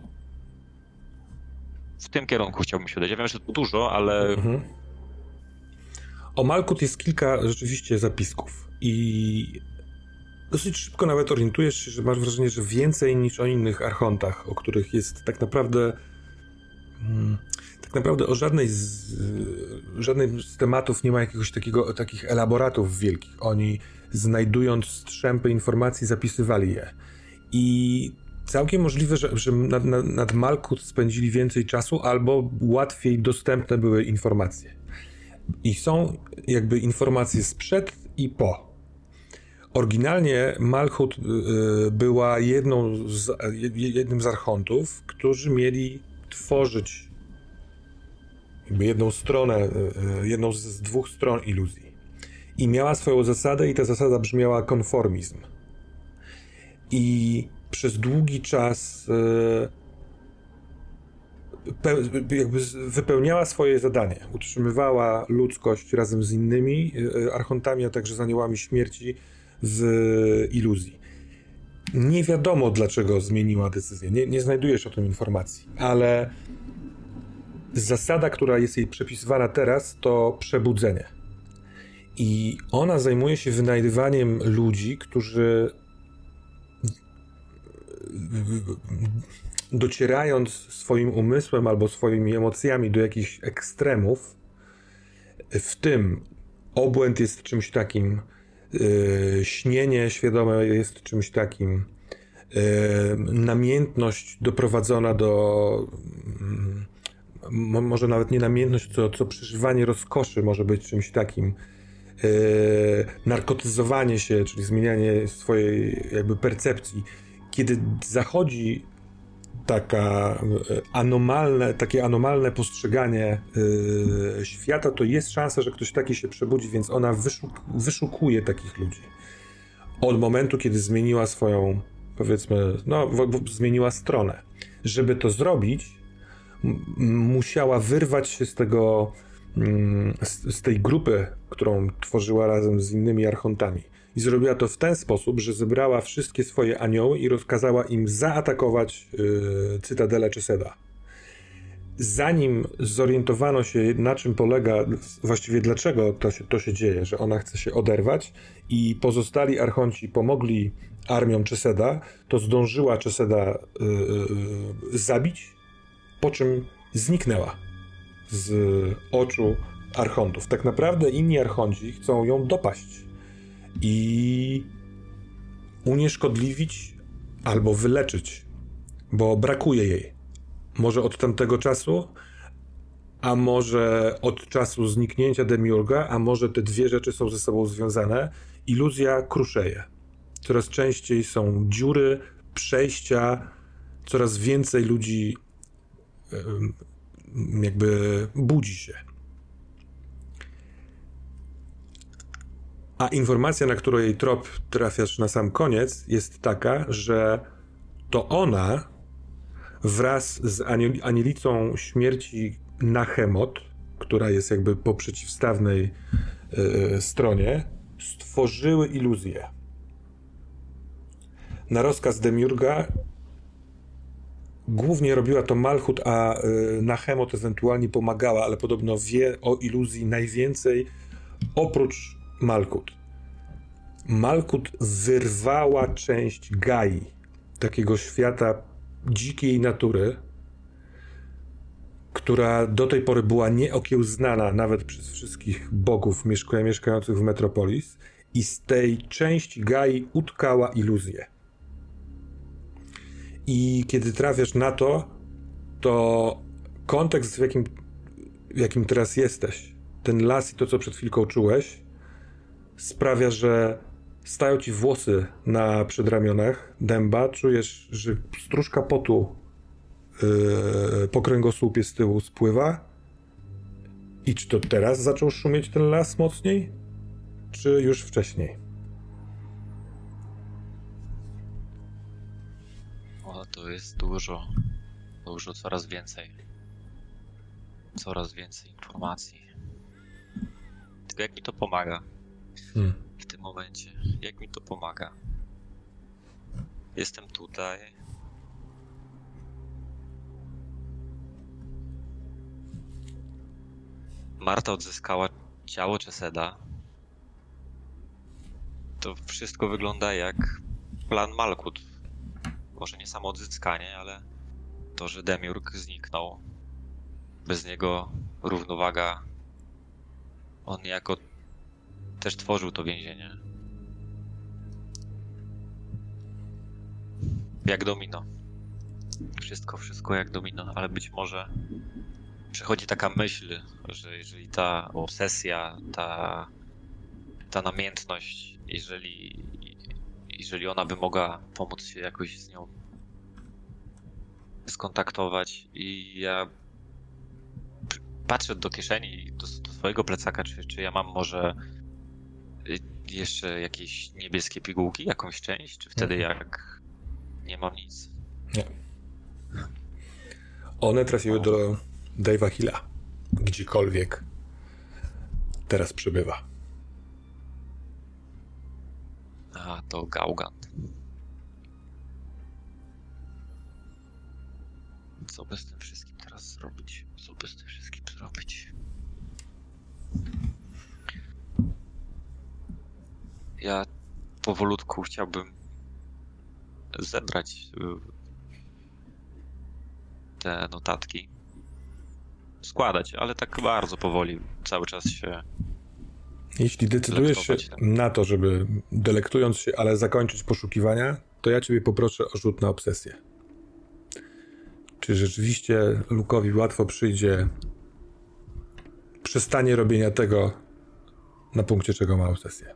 w tym kierunku chciałbym się udać. Ja wiem, że to dużo, ale... Mhm. O Malkuth jest kilka rzeczywiście zapisków i dosyć szybko nawet orientujesz się, że masz wrażenie, że więcej niż o innych archontach, o których jest tak naprawdę... Hmm. Tak naprawdę o żadnej z, żadnym z tematów nie ma jakiegoś takiego, takich elaboratów wielkich. Oni, znajdując strzępy informacji, zapisywali je. I całkiem możliwe, że, że nad, nad, nad Malkuth spędzili więcej czasu albo łatwiej dostępne były informacje. I są jakby informacje sprzed i po. Oryginalnie Malkuth była jedną z, jednym z archontów, którzy mieli tworzyć jakby jedną stronę, jedną z dwóch stron iluzji. I miała swoją zasadę i ta zasada brzmiała konformizm. I przez długi czas jakby wypełniała swoje zadanie. Utrzymywała ludzkość razem z innymi archontami, a także z aniołami śmierci w iluzji. Nie wiadomo, dlaczego zmieniła decyzję. Nie, nie znajdujesz o tym informacji, ale zasada, która jest jej przepisywana teraz, to przebudzenie. I ona zajmuje się wynajdywaniem ludzi, którzy docierając swoim umysłem albo swoimi emocjami do jakichś ekstremów, w tym obłęd jest czymś takim, yy, śnienie świadome jest czymś takim, yy, namiętność doprowadzona do, yy, może nawet nie namiętność, co, co przeżywanie rozkoszy może być czymś takim, yy, narkotyzowanie się, czyli zmienianie swojej jakby percepcji. Kiedy zachodzi taka anomalne, takie anomalne postrzeganie yy, świata, to jest szansa, że ktoś taki się przebudzi, więc ona wyszuk- wyszukuje takich ludzi. Od momentu, kiedy zmieniła swoją, powiedzmy, no, w- w- zmieniła stronę. Żeby to zrobić, m- musiała wyrwać się z tego, mm, z-, z tej grupy, którą tworzyła razem z innymi archontami. I zrobiła to w ten sposób, że zebrała wszystkie swoje anioły i rozkazała im zaatakować yy, cytadelę Cheseda. Zanim zorientowano się, na czym polega, właściwie dlaczego to się, to się dzieje, że ona chce się oderwać i pozostali archonci pomogli armiom Cheseda, to zdążyła Cheseda yy, yy, zabić, po czym zniknęła z oczu archontów. Tak naprawdę inni archonci chcą ją dopaść i unieszkodliwić albo wyleczyć, bo brakuje jej. Może od tamtego czasu, a może od czasu zniknięcia Demiurga, a może te dwie rzeczy są ze sobą związane. Iluzja kruszeje. Coraz częściej są dziury, przejścia, coraz więcej ludzi jakby budzi się. A informacja, na którą jej trop trafiasz na sam koniec, jest taka, że to ona wraz z aniel- anielicą śmierci Nahemoth, która jest jakby po przeciwstawnej yy, stronie, stworzyły iluzję. Na rozkaz Demiurga głównie robiła to Malkuth, a yy, Nahemoth ewentualnie pomagała, ale podobno wie o iluzji najwięcej, oprócz Malkuth. Malkuth wyrwała część Gai, takiego świata dzikiej natury, która do tej pory była nieokiełznana nawet przez wszystkich bogów mieszka- mieszkających w Metropolis, i z tej części Gai utkała iluzję. I kiedy trafiasz na to, to kontekst, w jakim, w jakim teraz jesteś, ten las i to, co przed chwilką czułeś, sprawia, że stają ci włosy na przedramionach, dęba, czujesz, że stróżka potu yy, po kręgosłupie z tyłu spływa. I czy to teraz zaczął szumieć ten las mocniej, czy już wcześniej? O, to jest dużo, dużo, coraz więcej, coraz więcej informacji. Tylko jak mi to pomaga? Hmm. W tym momencie, jak mi to pomaga? Jestem tutaj. Marta odzyskała ciało Cheseda. To wszystko wygląda jak plan Malkuth. Może nie samo odzyskanie, ale to, że Demiurg zniknął. Bez niego równowaga. On jako też tworzył to więzienie. Jak domino. wszystko, wszystko jak domino, ale być może przychodzi taka myśl, że jeżeli ta obsesja, ta, ta namiętność, jeżeli, jeżeli ona by mogła pomóc się jakoś z nią skontaktować, i ja patrzę do kieszeni, do, do swojego plecaka, czy, czy ja mam może jeszcze jakieś niebieskie pigułki, jakąś część, czy wtedy jak nie mam nic? Nie. One trafiły do Dave'a Hilla, gdziekolwiek teraz przebywa. A, to Gaugant. Co by z tym wszystkim teraz zrobić? Co by z tym wszystkim zrobić? Ja powolutku chciałbym zebrać te notatki. Składać, ale tak bardzo powoli. Cały czas się... Jeśli decydujesz się na to, żeby delektując się, ale zakończyć poszukiwania, to ja ciebie poproszę o rzut na obsesję. Czy rzeczywiście Luke'owi łatwo przyjdzie przestanie robienia tego, na punkcie czego ma obsesję?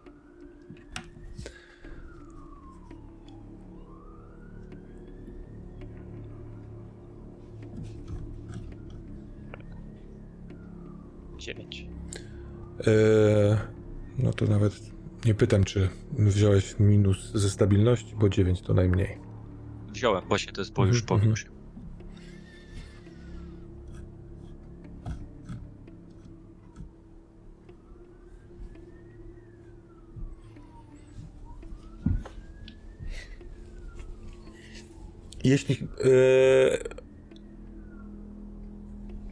dziewięć. Eee, no to nawet nie pytam, czy wziąłeś minus ze stabilności, bo dziewięć to najmniej. Wziąłem, właśnie to jest, bo już powiem. Mm-hmm. Jeśli... Eee...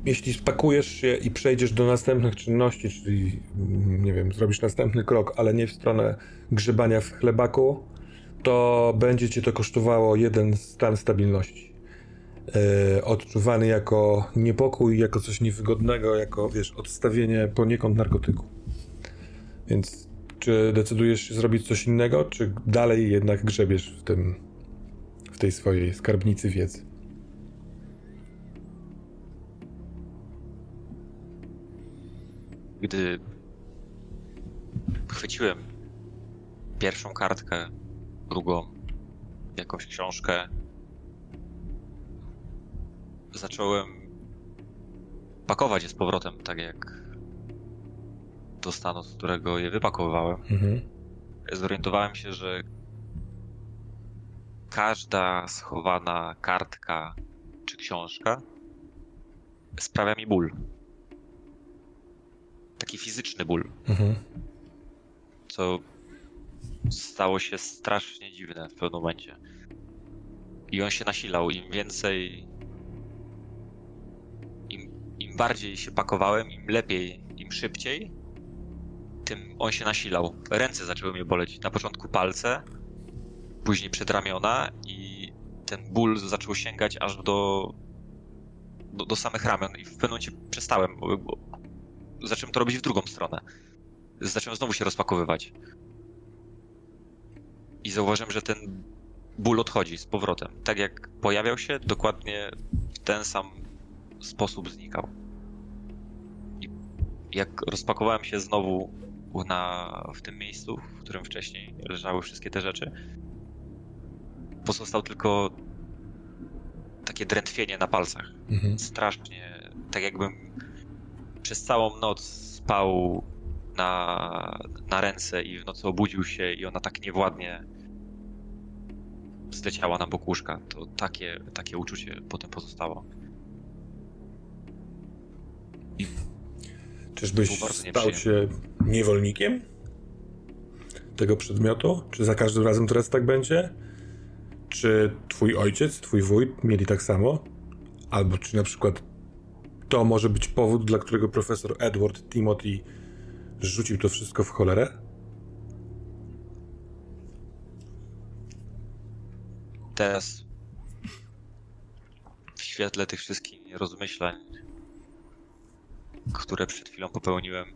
Jeśli spakujesz się i przejdziesz do następnych czynności, czyli, nie wiem, zrobisz następny krok, ale nie w stronę grzebania w chlebaku, to będzie cię to kosztowało jeden stan stabilności. Yy, odczuwany jako niepokój, jako coś niewygodnego, jako, wiesz, odstawienie poniekąd narkotyku. Więc czy decydujesz się zrobić coś innego, czy dalej jednak grzebiesz w tym, w tej swojej skarbnicy wiedzy? Gdy chwyciłem pierwszą kartkę, drugą, jakąś książkę, zacząłem pakować je z powrotem, tak jak do stanu, z którego je wypakowywałem. Mhm. Zorientowałem się, że każda schowana kartka czy książka sprawia mi ból. Taki fizyczny ból, mhm. Co stało się strasznie dziwne w pewnym momencie. I on się nasilał. Im więcej, im, im bardziej się pakowałem, im lepiej, im szybciej, tym on się nasilał. Ręce zaczęły mnie boleć. Na początku palce, później przedramiona i ten ból zaczął sięgać aż do, do, do samych ramion. I w pewnym momencie przestałem. Zacząłem to robić w drugą stronę. Zacząłem znowu się rozpakowywać. I zauważyłem, że ten ból odchodzi z powrotem. Tak jak pojawiał się, dokładnie w ten sam sposób znikał. I jak rozpakowałem się znowu na, w tym miejscu, w którym wcześniej leżały wszystkie te rzeczy, pozostał tylko takie drętwienie na palcach. Mhm. Strasznie, tak jakbym przez całą noc spał na, na ręce i w nocy obudził się i ona tak niewładnie zleciała na bok łóżka. To takie, takie uczucie potem pozostało. I czyżbyś stał się niewolnikiem tego przedmiotu? Czy za każdym razem teraz tak będzie? Czy twój ojciec, twój wójt mieli tak samo? Albo czy na przykład to może być powód, dla którego profesor Edward Timothy rzucił to wszystko w cholerę? Teraz w świetle tych wszystkich rozmyślań, które przed chwilą popełniłem,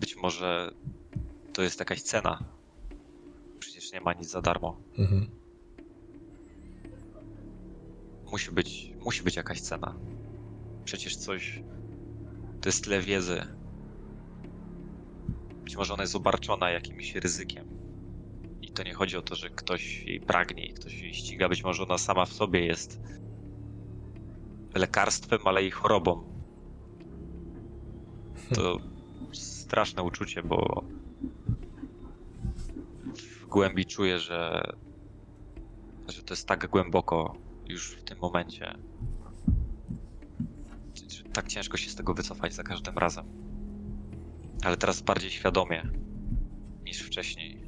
być może to jest jakaś cena. Przecież nie ma nic za darmo. Mhm. Musi być, musi być jakaś cena. Przecież coś... To jest tyle wiedzy. Być może ona jest obarczona jakimś ryzykiem. I to nie chodzi o to, że ktoś jej pragnie i ktoś jej ściga. Być może ona sama w sobie jest lekarstwem, ale i chorobą. To straszne uczucie, bo w głębi czuję, że, że to jest tak głęboko już w tym momencie. Tak ciężko się z tego wycofać za każdym razem. Ale teraz bardziej świadomie niż wcześniej.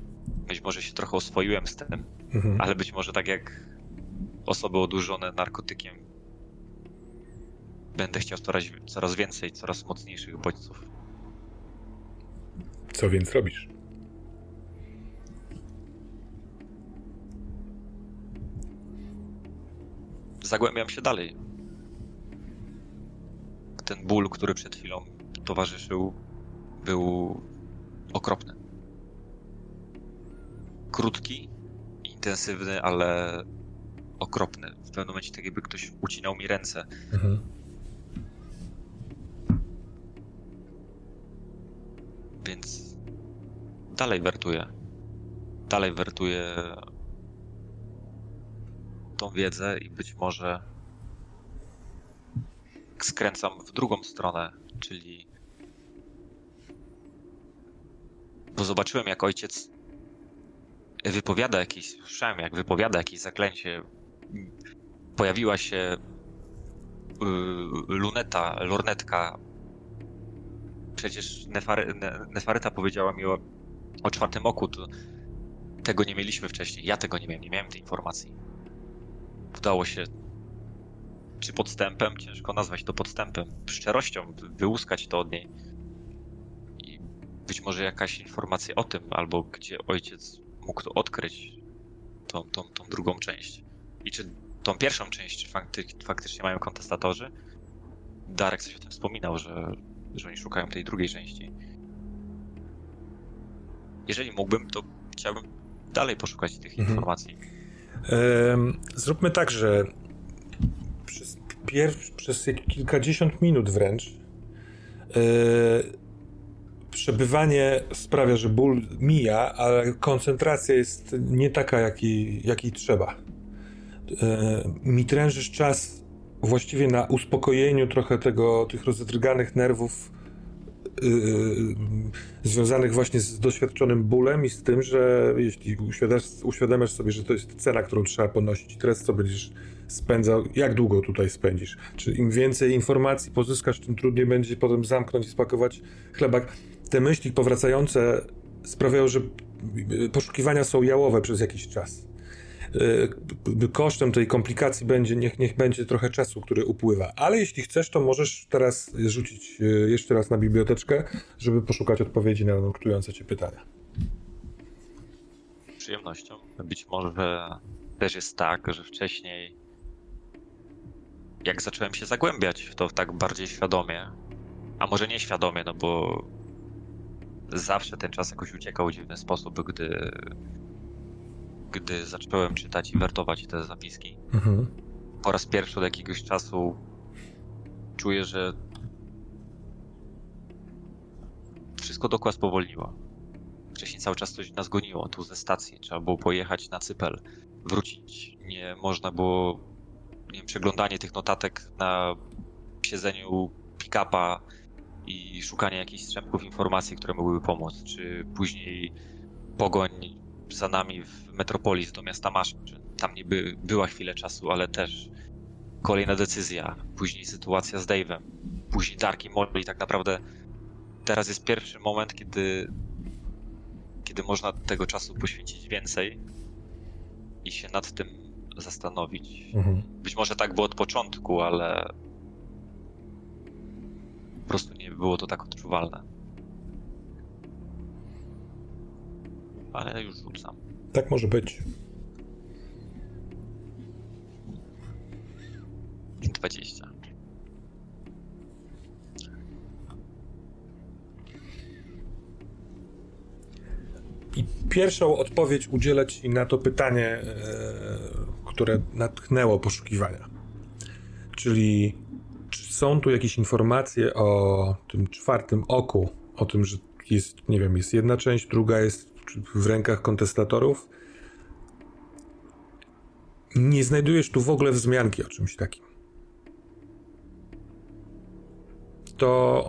Być może się trochę oswoiłem z tym, mhm. ale być może tak jak osoby odurzone narkotykiem będę chciał coraz, coraz więcej, coraz mocniejszych bodźców. Co więc robisz? Zagłębiam się dalej. Ten ból, który przed chwilą towarzyszył, był okropny. Krótki, intensywny, ale okropny. W pewnym momencie tak jakby ktoś ucinał mi ręce. Mhm. Więc dalej wertuję. Dalej wertuję tą wiedzę i być może skręcam w drugą stronę, czyli... Bo zobaczyłem, jak ojciec wypowiada jakieś... Słyszałem, jak wypowiada jakieś zaklęcie. Pojawiła się yy, luneta, lornetka. Przecież Nefary, Nefaryta powiedziała mi o, o czwartym oku. To tego nie mieliśmy wcześniej. Ja tego nie miałem, nie miałem tej informacji. Udało się... Czy podstępem? Ciężko nazwać to podstępem. Szczerością wyłuskać to od niej. I być może jakaś informacja o tym, albo gdzie ojciec mógł to odkryć, tą, tą, tą drugą część. I czy tą pierwszą część fakty, faktycznie mają kontestatorzy? Darek coś o tym wspominał, że, że oni szukają tej drugiej części. Jeżeli mógłbym, to chciałbym dalej poszukać tych mhm. informacji. Um, zróbmy tak, że Pierw, przez kilkadziesiąt minut wręcz yy, przebywanie sprawia, że ból mija, ale koncentracja jest nie taka, jakiej, jakiej trzeba. Yy, mi trężysz czas właściwie na uspokojeniu trochę tego, tych rozdryganych nerwów yy, związanych właśnie z doświadczonym bólem i z tym, że jeśli uświadamiasz sobie, że to jest cena, którą trzeba ponosić, teraz co będziesz spędzał, jak długo tutaj spędzisz. Czy im więcej informacji pozyskasz, tym trudniej będzie potem zamknąć i spakować chlebak. Te myśli powracające sprawiają, że poszukiwania są jałowe przez jakiś czas. Kosztem tej komplikacji będzie, niech, niech będzie trochę czasu, który upływa. Ale jeśli chcesz, to możesz teraz rzucić jeszcze raz na biblioteczkę, żeby poszukać odpowiedzi na nurtujące cię pytania. Z przyjemnością. Być może też jest tak, że wcześniej jak zacząłem się zagłębiać w to tak bardziej świadomie, a może nieświadomie, no bo zawsze ten czas jakoś uciekał w dziwny sposób, gdy, gdy zacząłem czytać i wertować te zapiski. Mhm. Po raz pierwszy od jakiegoś czasu czuję, że wszystko dookoła spowolniło. Wcześniej cały czas coś nas goniło, tu ze stacji, trzeba było pojechać na Cypel, wrócić. Nie można było... Nie wiem, przeglądanie tych notatek na siedzeniu pick-upa i szukanie jakichś strzępków informacji, które mogłyby pomóc, czy później pogoń za nami w Metropolis do miasta maszyn. Tam niby była chwilę czasu, ale też kolejna decyzja, później sytuacja z Dave'em, później Dark i Molly. Tak naprawdę teraz jest pierwszy moment, kiedy, kiedy można tego czasu poświęcić więcej i się nad tym zastanowić. Mhm. Być może tak było od początku, ale po prostu nie było to tak odczuwalne. Ale już rzucam. Tak może być. dwadzieścia. I pierwszą odpowiedź udzielę ci na to pytanie, yy... które natchnęło poszukiwania. Czyli czy są tu jakieś informacje o tym czwartym oku, o tym, że jest, nie wiem, jest jedna część, druga jest w rękach kontestatorów? Nie znajdujesz tu w ogóle wzmianki o czymś takim. To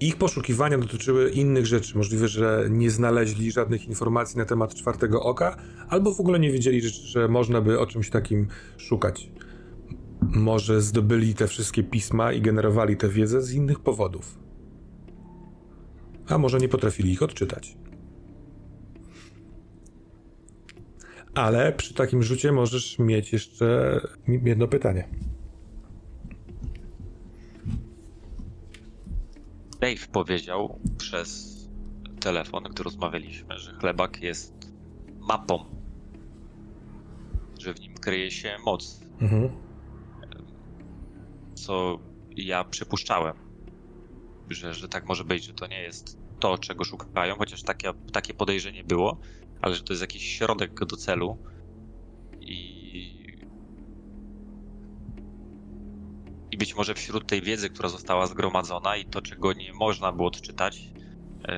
ich poszukiwania dotyczyły innych rzeczy. Możliwe, że nie znaleźli żadnych informacji na temat czwartego oka, albo w ogóle nie wiedzieli, że, że można by o czymś takim szukać. Może zdobyli te wszystkie pisma i generowali tę wiedzę z innych powodów. A może nie potrafili ich odczytać. Ale przy takim rzucie możesz mieć jeszcze jedno pytanie. Dave powiedział przez telefon, gdy rozmawialiśmy, że chlebak jest mapą, że w nim kryje się moc, mhm. co ja przypuszczałem, że, że tak może być, że to nie jest to, czego szukają, chociaż takie, takie podejrzenie było, ale że to jest jakiś środek do celu i I być może wśród tej wiedzy, która została zgromadzona i to, czego nie można było odczytać, yy,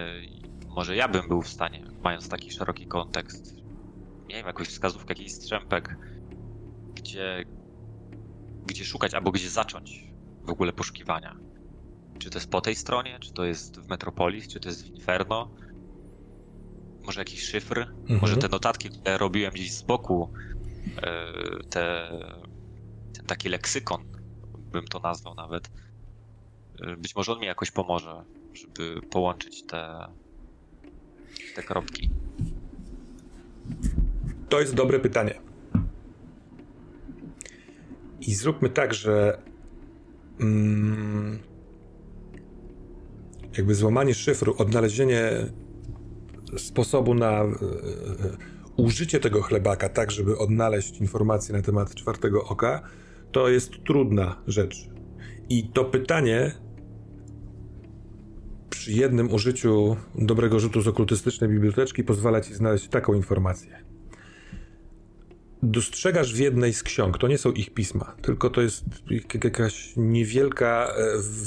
może ja bym był w stanie, mając taki szeroki kontekst, nie wiem, jakąś wskazówkę, jakiś strzępek, gdzie, gdzie szukać albo gdzie zacząć w ogóle poszukiwania. Czy to jest po tej stronie, czy to jest w Metropolis, czy to jest w Inferno, może jakiś szyfr, mhm. może te notatki, które robiłem gdzieś z boku, yy, te, ten taki leksykon, bym to nazwał nawet. Być może on mi jakoś pomoże, żeby połączyć te, te kropki. To jest dobre pytanie. I zróbmy tak, że mm, jakby złamanie szyfru, odnalezienie sposobu na y, y, użycie tego chlebaka, tak żeby odnaleźć informacje na temat czwartego oka, to jest trudna rzecz. I to pytanie przy jednym użyciu dobrego rzutu z okultystycznej biblioteczki pozwala ci znaleźć taką informację. Dostrzegasz w jednej z ksiąg, to nie są ich pisma, tylko to jest jakaś niewielka,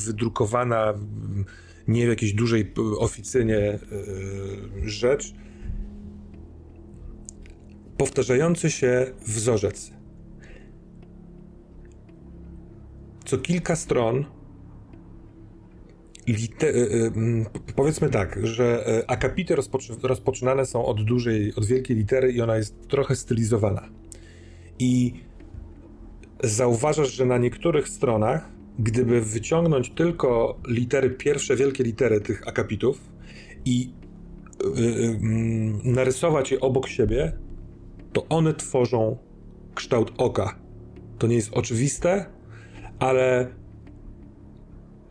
wydrukowana, nie w jakiejś dużej oficynie rzecz, powtarzający się wzorzec. Co kilka stron, lite, powiedzmy tak, że akapity rozpoczynane są od dużej, od wielkiej litery i ona jest trochę stylizowana. I zauważasz, że na niektórych stronach, gdyby wyciągnąć tylko litery, pierwsze wielkie litery tych akapitów i narysować je obok siebie, to one tworzą kształt oka. To nie jest oczywiste, ale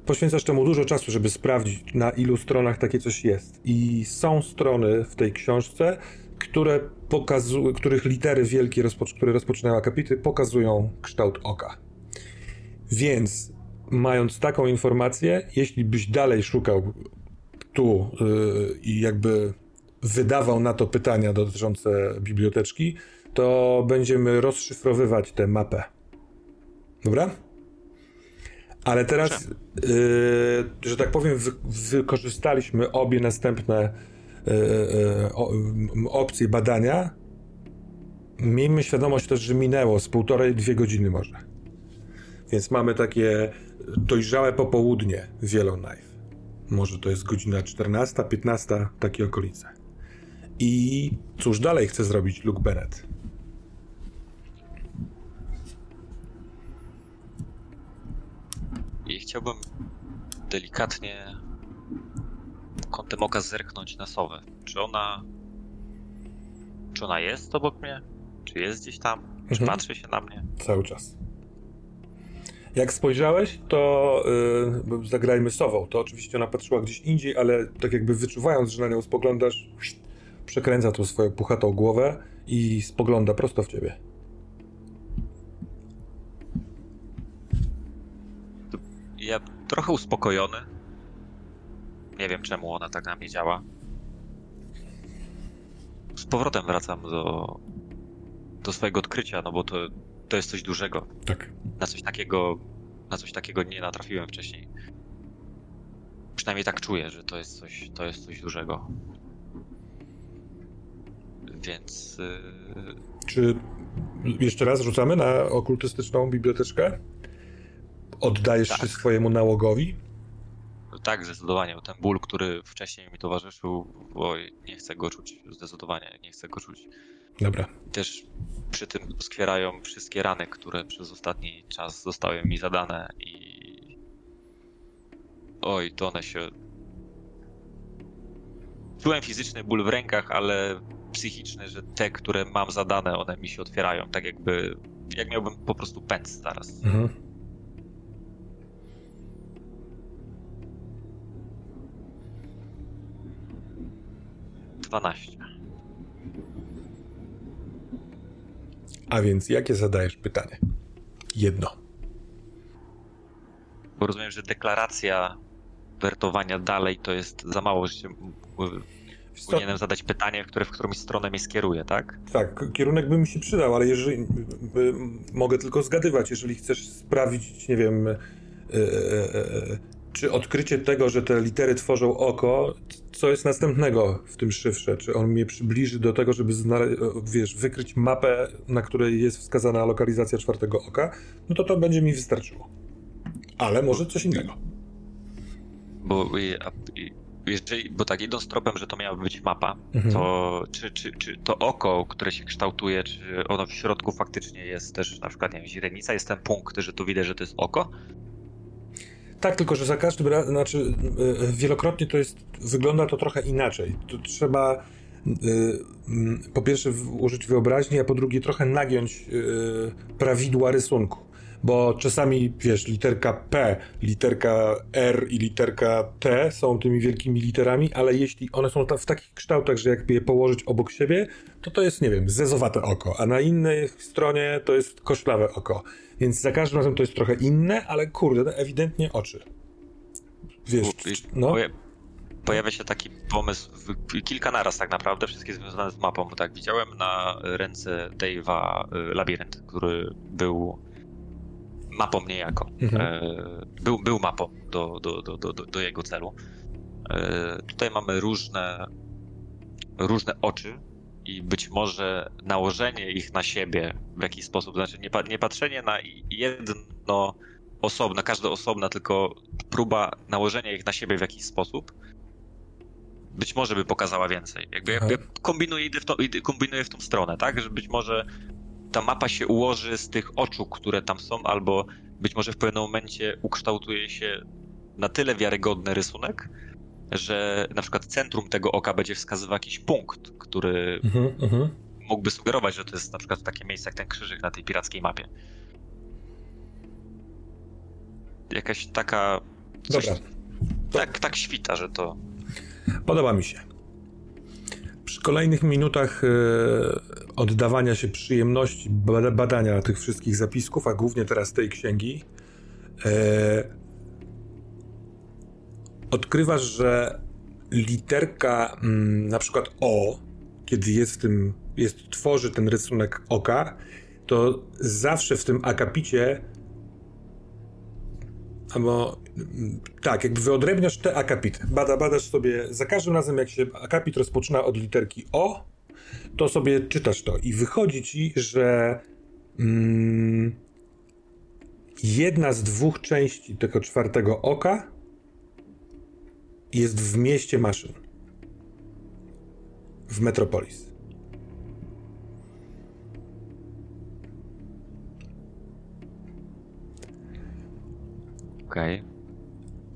poświęcasz temu dużo czasu, żeby sprawdzić, na ilu stronach takie coś jest. I są strony w tej książce, które pokazują, których litery wielkie, rozpoc- które rozpoczynają akapity, pokazują kształt oka. Więc mając taką informację, jeśli byś dalej szukał tu i yy, jakby wydawał na to pytania dotyczące biblioteczki, to będziemy rozszyfrowywać tę mapę. Dobra? Ale teraz, yy, że tak powiem, wy, wykorzystaliśmy obie następne yy, yy, opcje badania. Miejmy świadomość też, że minęło z półtorej, dwie godziny może. Więc mamy takie dojrzałe popołudnie w Yellowknife. Może to jest godzina czternasta, piętnasta, takie okolice. I cóż dalej chce zrobić Luke Bennett? I chciałbym delikatnie kątem oka zerknąć na sowę. Czy ona, czy ona jest obok mnie? Czy jest gdzieś tam? Czy mhm. patrzy się na mnie? Cały czas. Jak spojrzałeś, to yy, zagrajmy sową. To oczywiście ona patrzyła gdzieś indziej, ale tak jakby wyczuwając, że na nią spoglądasz, przekręca tą swoją puchatą głowę i spogląda prosto w ciebie. Ja trochę uspokojony. Nie wiem, czemu ona tak na mnie działa. Z powrotem wracam do, do swojego odkrycia, no bo to, to jest coś dużego. Tak. Na coś takiego, na coś takiego nie natrafiłem wcześniej. Przynajmniej tak czuję, że to jest coś, to jest coś dużego. Więc... Yy... Czy jeszcze raz rzucamy na okultystyczną biblioteczkę? Oddajesz tak. się swojemu nałogowi? Tak, zdecydowanie. Ten ból, który wcześniej mi towarzyszył, bo nie chcę go czuć. Zdecydowanie nie chcę go czuć. Dobra. Też przy tym skwierają wszystkie rany, które przez ostatni czas zostały mi zadane i... Oj, to one się... Czułem fizyczny ból w rękach, ale psychiczny, że te, które mam zadane, one mi się otwierają, tak jakby... Jak miałbym po prostu pęc zaraz. Mhm. dwanaście. A więc jakie zadajesz pytanie? Jedno. Bo rozumiem, że deklaracja wertowania dalej to jest za mało, że się powinienem zadać pytanie, które w którąś stronę mnie skieruje, tak? Tak, kierunek by mi się przydał, ale jeżeli by, mogę tylko zgadywać, jeżeli chcesz sprawdzić, nie wiem, yy, yy, czy odkrycie tego, że te litery tworzą oko, co jest następnego w tym szyfrze, czy on mnie przybliży do tego, żeby znale- wiesz, wykryć mapę, na której jest wskazana lokalizacja czwartego oka, no to to będzie mi wystarczyło. Ale może coś innego. Bo, jeżeli, bo tak, idąc tropem, że to miała być mapa, mhm. to czy, czy, czy to oko, które się kształtuje, czy ono w środku faktycznie jest też, na przykład, nie wiem, źrenica, jest ten punkt, że tu widać, że to jest oko? Tak, tylko że za każdym razem, znaczy wielokrotnie to jest, wygląda to trochę inaczej. To trzeba po pierwsze użyć wyobraźni, a po drugie trochę nagiąć prawidła rysunku. Bo czasami, wiesz, literka P, literka R i literka T są tymi wielkimi literami, ale jeśli one są w takich kształtach, że jakby je położyć obok siebie, to to jest, nie wiem, zezowate oko, a na innej stronie to jest koślawe oko. Więc za każdym razem to jest trochę inne, ale kurde, ewidentnie oczy. Wiesz, no. Pojawia się taki pomysł, kilka naraz tak naprawdę, wszystkie związane z mapą, bo tak, widziałem na ręce Dave'a labirynt, który był mapą niejako. Mhm. Był, był mapą do, do, do, do, do jego celu. Tutaj mamy różne, różne oczy i być może nałożenie ich na siebie w jakiś sposób, znaczy nie, nie patrzenie na jedno osobne, każde osobne, tylko próba nałożenia ich na siebie w jakiś sposób, być może by pokazała więcej. Jakby, jakby kombinuję, idę w to, idę, kombinuję w tą stronę, tak? Że być może ta mapa się ułoży z tych oczu, które tam są, albo być może w pewnym momencie ukształtuje się na tyle wiarygodny rysunek, że na przykład centrum tego oka będzie wskazywał jakiś punkt, który mm-hmm. mógłby sugerować, że to jest na przykład takie miejsce jak ten krzyżyk na tej pirackiej mapie. Jakaś taka... Coś... Dobra. To... Tak, tak świta, że to... Podoba mi się. Przy kolejnych minutach yy, oddawania się przyjemności bada- badania tych wszystkich zapisków, a głównie teraz tej księgi, yy, odkrywasz, że literka mm, na przykład O, kiedy jest w tym, jest, tworzy ten rysunek oka, to zawsze w tym akapicie, albo tak, jakby wyodrębniasz te akapity. Bada, badasz sobie, za każdym razem jak się akapit rozpoczyna od literki O, to sobie czytasz to i wychodzi ci, że mm, jedna z dwóch części tego czwartego oka jest w mieście maszyn. W Metropolis. Okay.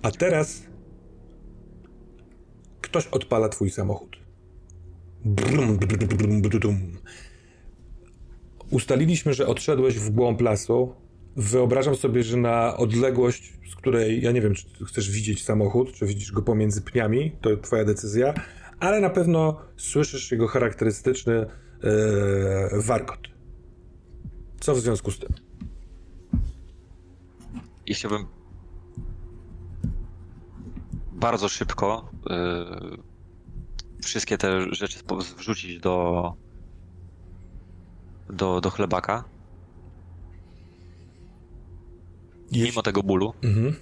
A teraz ktoś odpala twój samochód. Brum, brum, brum, brum. Ustaliliśmy, że odszedłeś w głąb lasu. Wyobrażam sobie, że na odległość, z której, ja nie wiem, czy chcesz widzieć samochód, czy widzisz go pomiędzy pniami, to twoja decyzja, ale na pewno słyszysz jego charakterystyczny yy, warkot. Co w związku z tym? Jeśli bym bardzo szybko yy, wszystkie te rzeczy wrzucić do, do, do chlebaka Jeśli... mimo tego bólu. Mhm.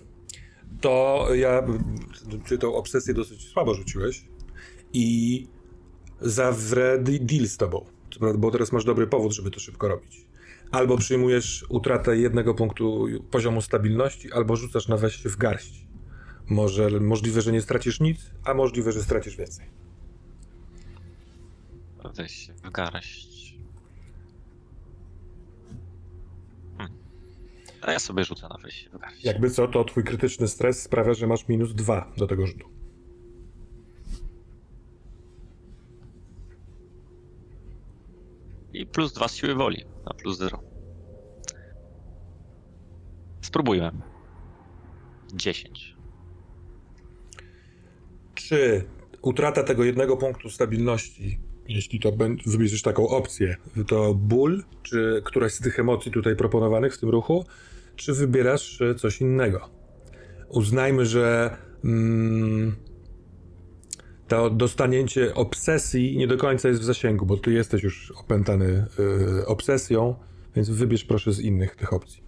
To ja... Ty tą obsesję dosyć słabo rzuciłeś i zawrę deal z tobą, bo teraz masz dobry powód, żeby to szybko robić. Albo przyjmujesz utratę jednego punktu poziomu stabilności, albo rzucasz na weź w garść. Może możliwe, że nie stracisz nic, a możliwe, że stracisz więcej. Weź w garść. Hm. A ja sobie rzucę na weź w garść. Jakby co, to twój krytyczny stres sprawia, że masz minus dwa do tego rzutu. I plus dwa z siły woli, na plus zero. Spróbujmy. dziesięć. Czy utrata tego jednego punktu stabilności, jeśli to wybierzesz taką opcję, to ból, czy któraś z tych emocji tutaj proponowanych w tym ruchu, czy wybierasz coś innego? Uznajmy, że mm, to dostanięcie obsesji nie do końca jest w zasięgu, bo ty jesteś już opętany yy, obsesją, więc wybierz proszę z innych tych opcji.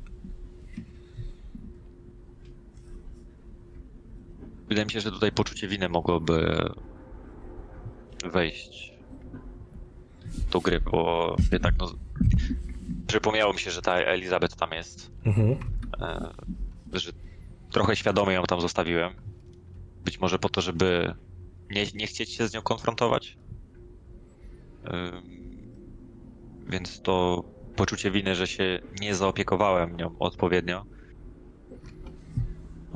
Wydaje mi się, że tutaj poczucie winy mogłoby wejść do gry, bo jednak no, przypomniało mi się, że ta Elizabeth tam jest, mhm. że trochę świadomie ją tam zostawiłem, być może po to, żeby nie, nie chcieć się z nią konfrontować, więc to poczucie winy, że się nie zaopiekowałem nią odpowiednio,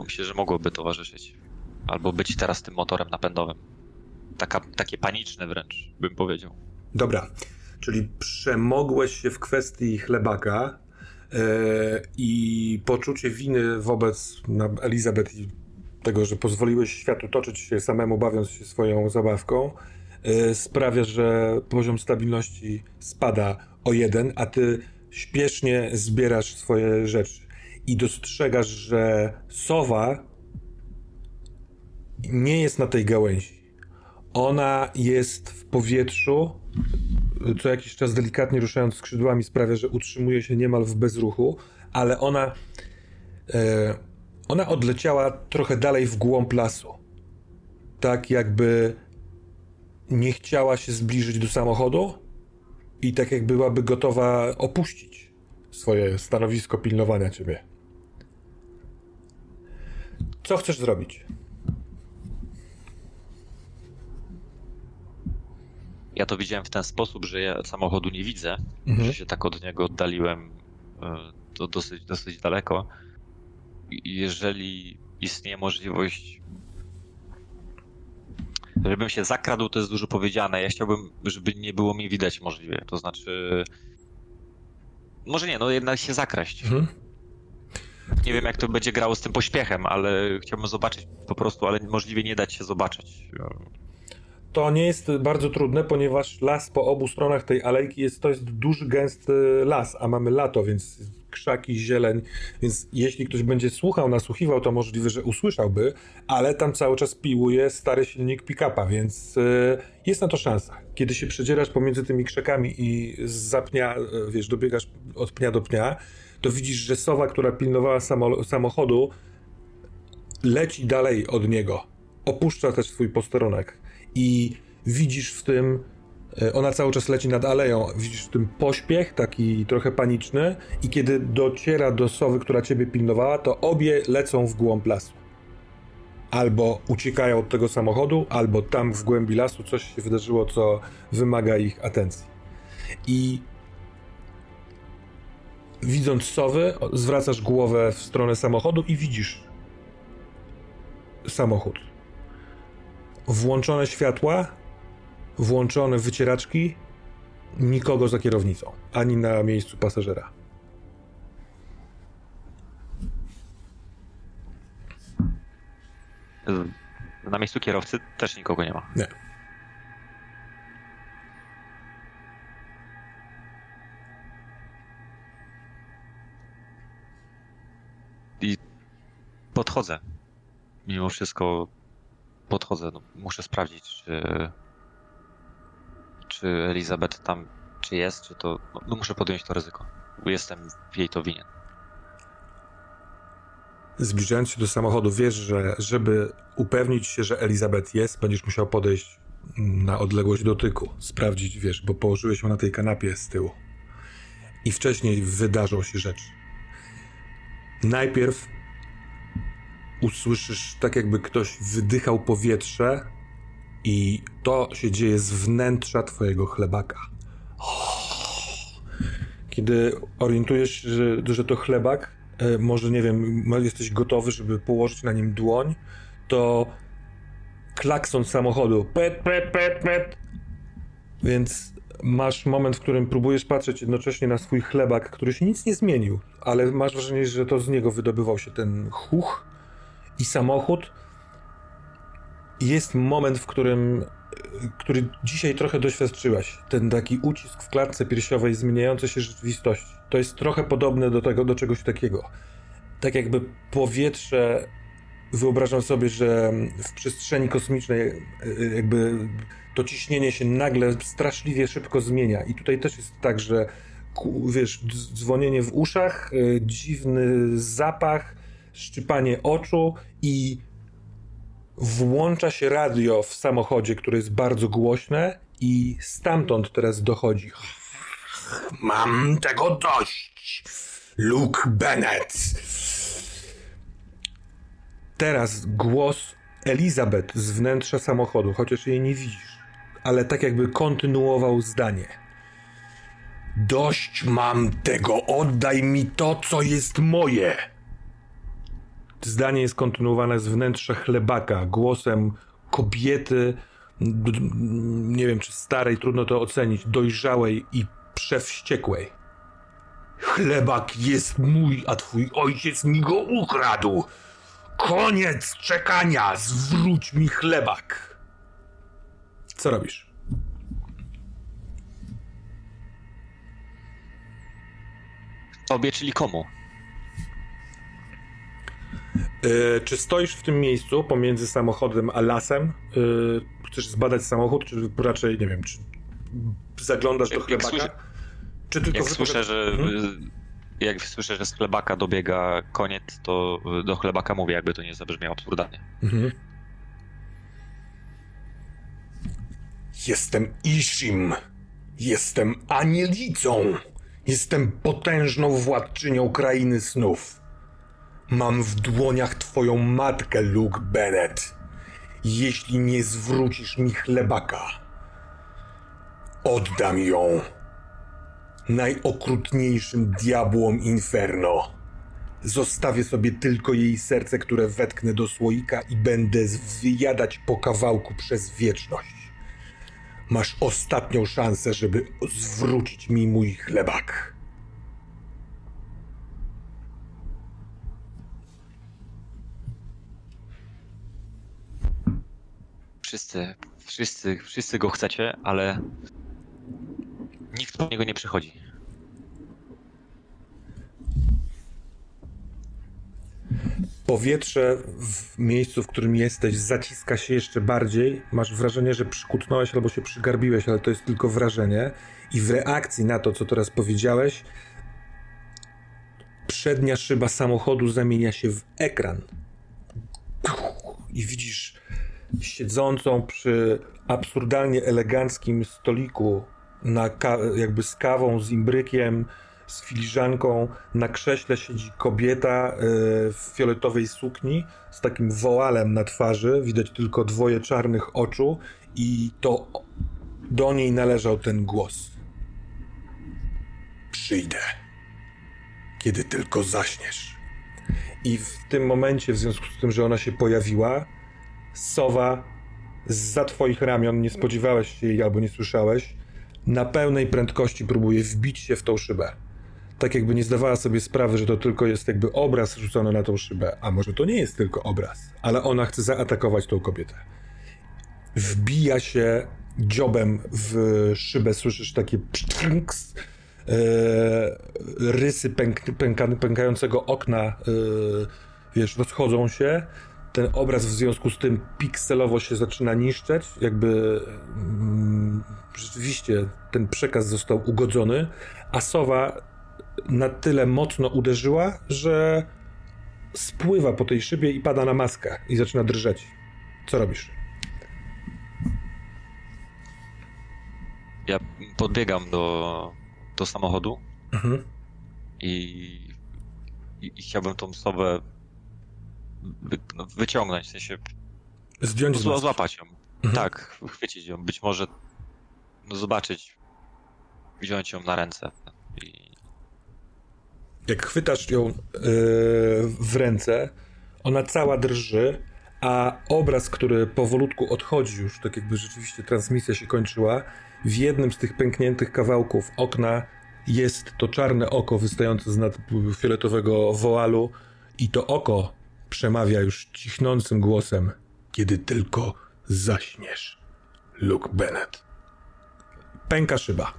myślę, że mogłoby towarzyszyć. Albo być teraz tym motorem napędowym. Taka, takie paniczne wręcz, bym powiedział. Dobra, czyli przemogłeś się w kwestii chlebaka yy, i poczucie winy wobec no, Elizabeth i tego, że pozwoliłeś światu toczyć się samemu, bawiąc się swoją zabawką, yy, sprawia, że poziom stabilności spada o jeden, a ty śpiesznie zbierasz swoje rzeczy i dostrzegasz, że sowa nie jest na tej gałęzi. Ona jest w powietrzu, co jakiś czas delikatnie ruszając skrzydłami sprawia, że utrzymuje się niemal w bezruchu, ale ona, e, ona odleciała trochę dalej w głąb lasu. Tak jakby nie chciała się zbliżyć do samochodu i tak jak byłaby gotowa opuścić swoje stanowisko pilnowania ciebie. Co chcesz zrobić? Ja to widziałem w ten sposób, że ja samochodu nie widzę, mhm. że się tak od niego oddaliłem to dosyć, dosyć daleko. Jeżeli istnieje możliwość, żebym się zakradł, to jest dużo powiedziane. Ja chciałbym, żeby nie było mi widać możliwie, to znaczy... Może nie, no jednak się zakraść. Mhm. Nie wiem, jak to będzie grało z tym pośpiechem, ale chciałbym zobaczyć po prostu, ale możliwie nie dać się zobaczyć. To nie jest bardzo trudne, ponieważ las po obu stronach tej alejki jest, to jest duży, gęsty las, a mamy lato, więc krzaki, zieleń, więc jeśli ktoś będzie słuchał, nasłuchiwał, to możliwe, że usłyszałby, ale tam cały czas piłuje stary silnik pick-upa, więc jest na to szansa. Kiedy się przedzierasz pomiędzy tymi krzakami i zza pnia, wiesz, dobiegasz od pnia do pnia, to widzisz, że sowa, która pilnowała samochodu, leci dalej od niego, opuszcza też swój posterunek. I widzisz w tym, ona cały czas leci nad aleją, widzisz w tym pośpiech taki trochę paniczny i kiedy dociera do sowy, która ciebie pilnowała, to obie lecą w głąb lasu. Albo uciekają od tego samochodu, albo tam w głębi lasu coś się wydarzyło, co wymaga ich atencji. I widząc sowy, zwracasz głowę w stronę samochodu i widzisz samochód. Włączone światła, włączone wycieraczki, nikogo za kierownicą, ani na miejscu pasażera. Na miejscu kierowcy też nikogo nie ma. Nie. I podchodzę. Mimo wszystko Podchodzę, no, muszę sprawdzić, czy, czy Elizabeth tam, czy jest, czy to... No, muszę podjąć to ryzyko, bo jestem jej to winien. zbliżając się do samochodu, wiesz, że żeby upewnić się, że Elizabeth jest, będziesz musiał podejść na odległość dotyku. Sprawdzić, wiesz, bo położyłeś ją na tej kanapie z tyłu. I wcześniej wydarzą się rzeczy. Najpierw usłyszysz tak, jakby ktoś wydychał powietrze i to się dzieje z wnętrza twojego chlebaka. Kiedy orientujesz się, że, że to chlebak, może, nie wiem, jesteś gotowy, żeby położyć na nim dłoń, to klakson samochodu. Pet, pet, pet, pet. Więc masz moment, w którym próbujesz patrzeć jednocześnie na swój chlebak, który się nic nie zmienił, ale masz wrażenie, że to z niego wydobywał się ten chuch i samochód. Jest moment, w którym, który dzisiaj trochę doświadczyłaś. Ten taki ucisk w klatce piersiowej, zmieniające się rzeczywistości. To jest trochę podobne do tego, do czegoś takiego. Tak jakby powietrze, wyobrażam sobie, że w przestrzeni kosmicznej jakby to ciśnienie się nagle straszliwie szybko zmienia. I tutaj też jest tak, że wiesz, dzwonienie w uszach, dziwny zapach, szczypanie oczu i włącza się radio w samochodzie, które jest bardzo głośne i stamtąd teraz dochodzi. Mam tego dość. Luke Bennett. Teraz głos Elizabeth z wnętrza samochodu, chociaż jej nie widzisz, ale tak jakby kontynuował zdanie. Dość mam tego, oddaj mi to, co jest moje. Zdanie jest kontynuowane z wnętrza chlebaka, głosem kobiety, nie wiem czy starej, trudno to ocenić, dojrzałej i przewściekłej. Chlebak jest mój, a twój ojciec mi go ukradł. Koniec czekania, zwróć mi chlebak. Co robisz? Obie, czyli komu? Yy, czy stoisz w tym miejscu pomiędzy samochodem a lasem? Yy, chcesz zbadać samochód, czy raczej, nie wiem, czy zaglądasz do chlebaka? Jak, czy tylko jak słyszę, że... Hmm? Jak słyszę, że z chlebaka dobiega koniec, to do chlebaka mówię, jakby to nie zabrzmiało absurdalnie. Mhm. Jestem Iszim. Jestem anielicą. Jestem potężną władczynią krainy snów. Mam w dłoniach twoją matkę, Luke Bennett. Jeśli nie zwrócisz mi chlebaka, oddam ją najokrutniejszym diabłom Inferno. Zostawię sobie tylko jej serce, które wetknę do słoika i będę wyjadać po kawałku przez wieczność. Masz ostatnią szansę, żeby zwrócić mi mój chlebak. Wszyscy, wszyscy, wszyscy go chcecie, ale... nikt po niego nie przychodzi. Powietrze w miejscu, w którym jesteś, zaciska się jeszcze bardziej. Masz wrażenie, że przykutnąłeś albo się przygarbiłeś, ale to jest tylko wrażenie. I w reakcji na to, co teraz powiedziałeś, przednia szyba samochodu zamienia się w ekran. I widzisz siedzącą przy absurdalnie eleganckim stoliku na ka- jakby z kawą, z imbrykiem, z filiżanką. Na krześle siedzi kobieta yy, w fioletowej sukni z takim woalem na twarzy. Widać tylko dwoje czarnych oczu i to do niej należał ten głos. Przyjdę, kiedy tylko zaśniesz. I w tym momencie, w związku z tym, że ona się pojawiła, sowa zza twoich ramion, nie spodziewałeś się jej albo nie słyszałeś, na pełnej prędkości próbuje wbić się w tą szybę. Tak jakby nie zdawała sobie sprawy, że to tylko jest jakby obraz rzucony na tą szybę. A może to nie jest tylko obraz, ale ona chce zaatakować tą kobietę. Wbija się dziobem w szybę, słyszysz takie pszczynks, yy, rysy pęk- pęka- pękającego okna, yy, wiesz, rozchodzą się. Ten obraz w związku z tym pikselowo się zaczyna niszczeć, jakby mm, rzeczywiście ten przekaz został ugodzony, a sowa na tyle mocno uderzyła, że spływa po tej szybie i pada na maskę i zaczyna drżeć. Co robisz? Ja podbiegam do, do samochodu mhm. i, i, i chciałbym tą osobę wy, no, wyciągnąć, w sensie zdjąć z maski. Złapać ją. Mhm. Tak, chwycić ją, być może no, zobaczyć, wziąć ją na ręce. I... Jak chwytasz ją yy, w ręce, ona cała drży, a obraz, który powolutku odchodzi już, tak jakby rzeczywiście transmisja się kończyła, w jednym z tych pękniętych kawałków okna jest to czarne oko wystające z nad fioletowego woalu i to oko przemawia już cichnącym głosem: kiedy tylko zaśniesz, Luke Bennett. Pęka szyba.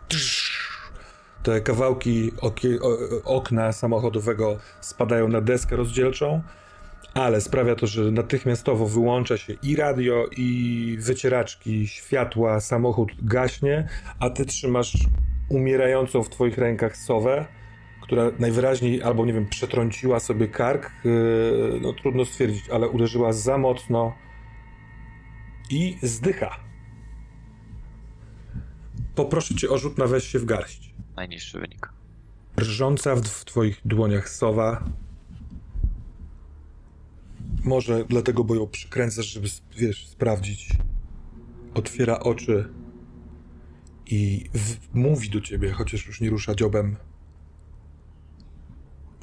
Te kawałki okie, okna samochodowego spadają na deskę rozdzielczą, ale sprawia to, że natychmiastowo wyłącza się i radio, i wycieraczki, światła, samochód gaśnie, a ty trzymasz umierającą w twoich rękach sowę, która najwyraźniej albo, nie wiem, przetrąciła sobie kark, yy, no trudno stwierdzić, ale uderzyła za mocno i zdycha. Poproszę cię o rzut na weź się w garść. Najniższy wynik. Rżąca w, w twoich dłoniach sowa. Może dlatego, bo ją przykręcasz, żeby, wiesz, sprawdzić. Otwiera oczy i w- mówi do ciebie, chociaż już nie rusza dziobem.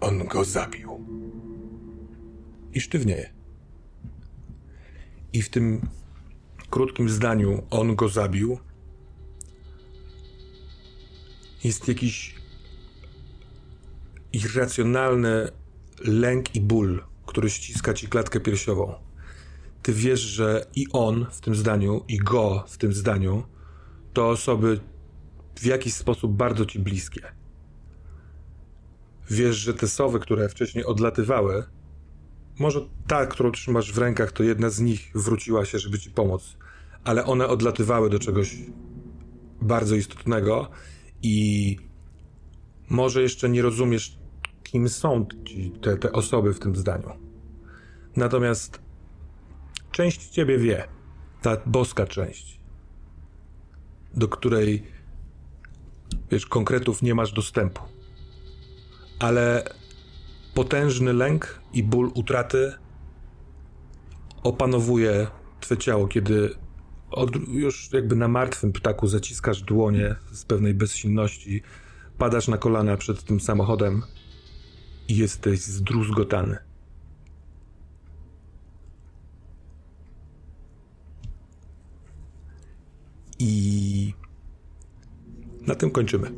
On go zabił. I sztywnieje. I w tym krótkim zdaniu on go zabił jest jakiś irracjonalny lęk i ból, który ściska ci klatkę piersiową. Ty wiesz, że i on w tym zdaniu, i go w tym zdaniu to osoby w jakiś sposób bardzo ci bliskie. Wiesz, że te sowy, które wcześniej odlatywały, może ta, którą trzymasz w rękach, to jedna z nich wróciła się, żeby ci pomóc, ale one odlatywały do czegoś bardzo istotnego i może jeszcze nie rozumiesz, kim są ci te, te osoby w tym zdaniu. Natomiast część ciebie wie, ta boska część, do której, wiesz, konkretów nie masz dostępu. Ale potężny lęk i ból utraty opanowuje twe ciało, kiedy od, już jakby na martwym ptaku zaciskasz dłonie z pewnej bezsilności, padasz na kolana przed tym samochodem i jesteś zdruzgotany. I na tym kończymy.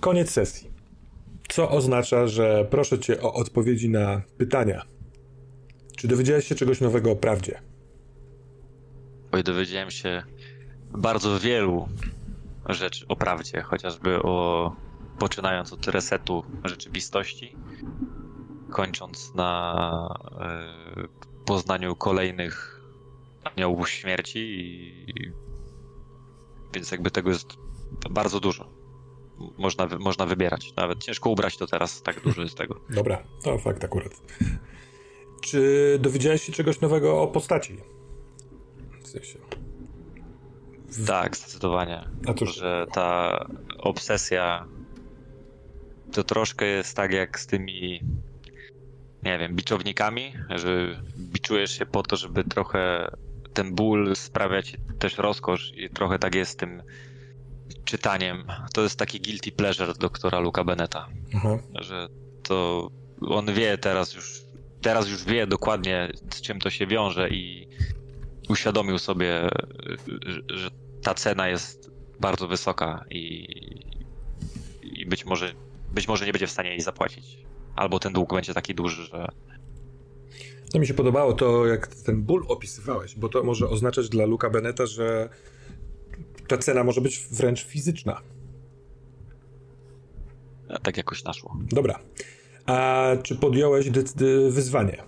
Koniec sesji. Co oznacza, że proszę cię o odpowiedzi na pytania. Czy dowiedziałeś się czegoś nowego o prawdzie? Oj, dowiedziałem się bardzo wielu rzeczy o prawdzie, chociażby o, poczynając od resetu rzeczywistości, kończąc na y, poznaniu kolejnych aniołów śmierci, i, i, więc jakby tego jest bardzo dużo. Można, można wybierać, nawet ciężko ubrać to teraz, tak dużo jest tego. Dobra, to fakt akurat. Czy dowiedziałeś się czegoś nowego o postaci? W sensie... w... Tak, zdecydowanie. A to że ta obsesja to troszkę jest tak jak z tymi, nie wiem, biczownikami, że biczujesz się po to, żeby trochę ten ból sprawiać też rozkosz, i trochę tak jest z tym czytaniem. To jest taki guilty pleasure doktora Luka Bennetta, mhm. że to on wie teraz już Teraz już wie dokładnie, z czym to się wiąże, i uświadomił sobie, że ta cena jest bardzo wysoka i, i być może, być może nie będzie w stanie jej zapłacić. Albo ten dług będzie taki duży, że... No mi się podobało to, jak ten ból opisywałeś, bo to może oznaczać dla Luka Bennetta, że ta cena może być wręcz fizyczna. A tak jakoś naszło. Dobra. A czy podjąłeś decy- wyzwanie?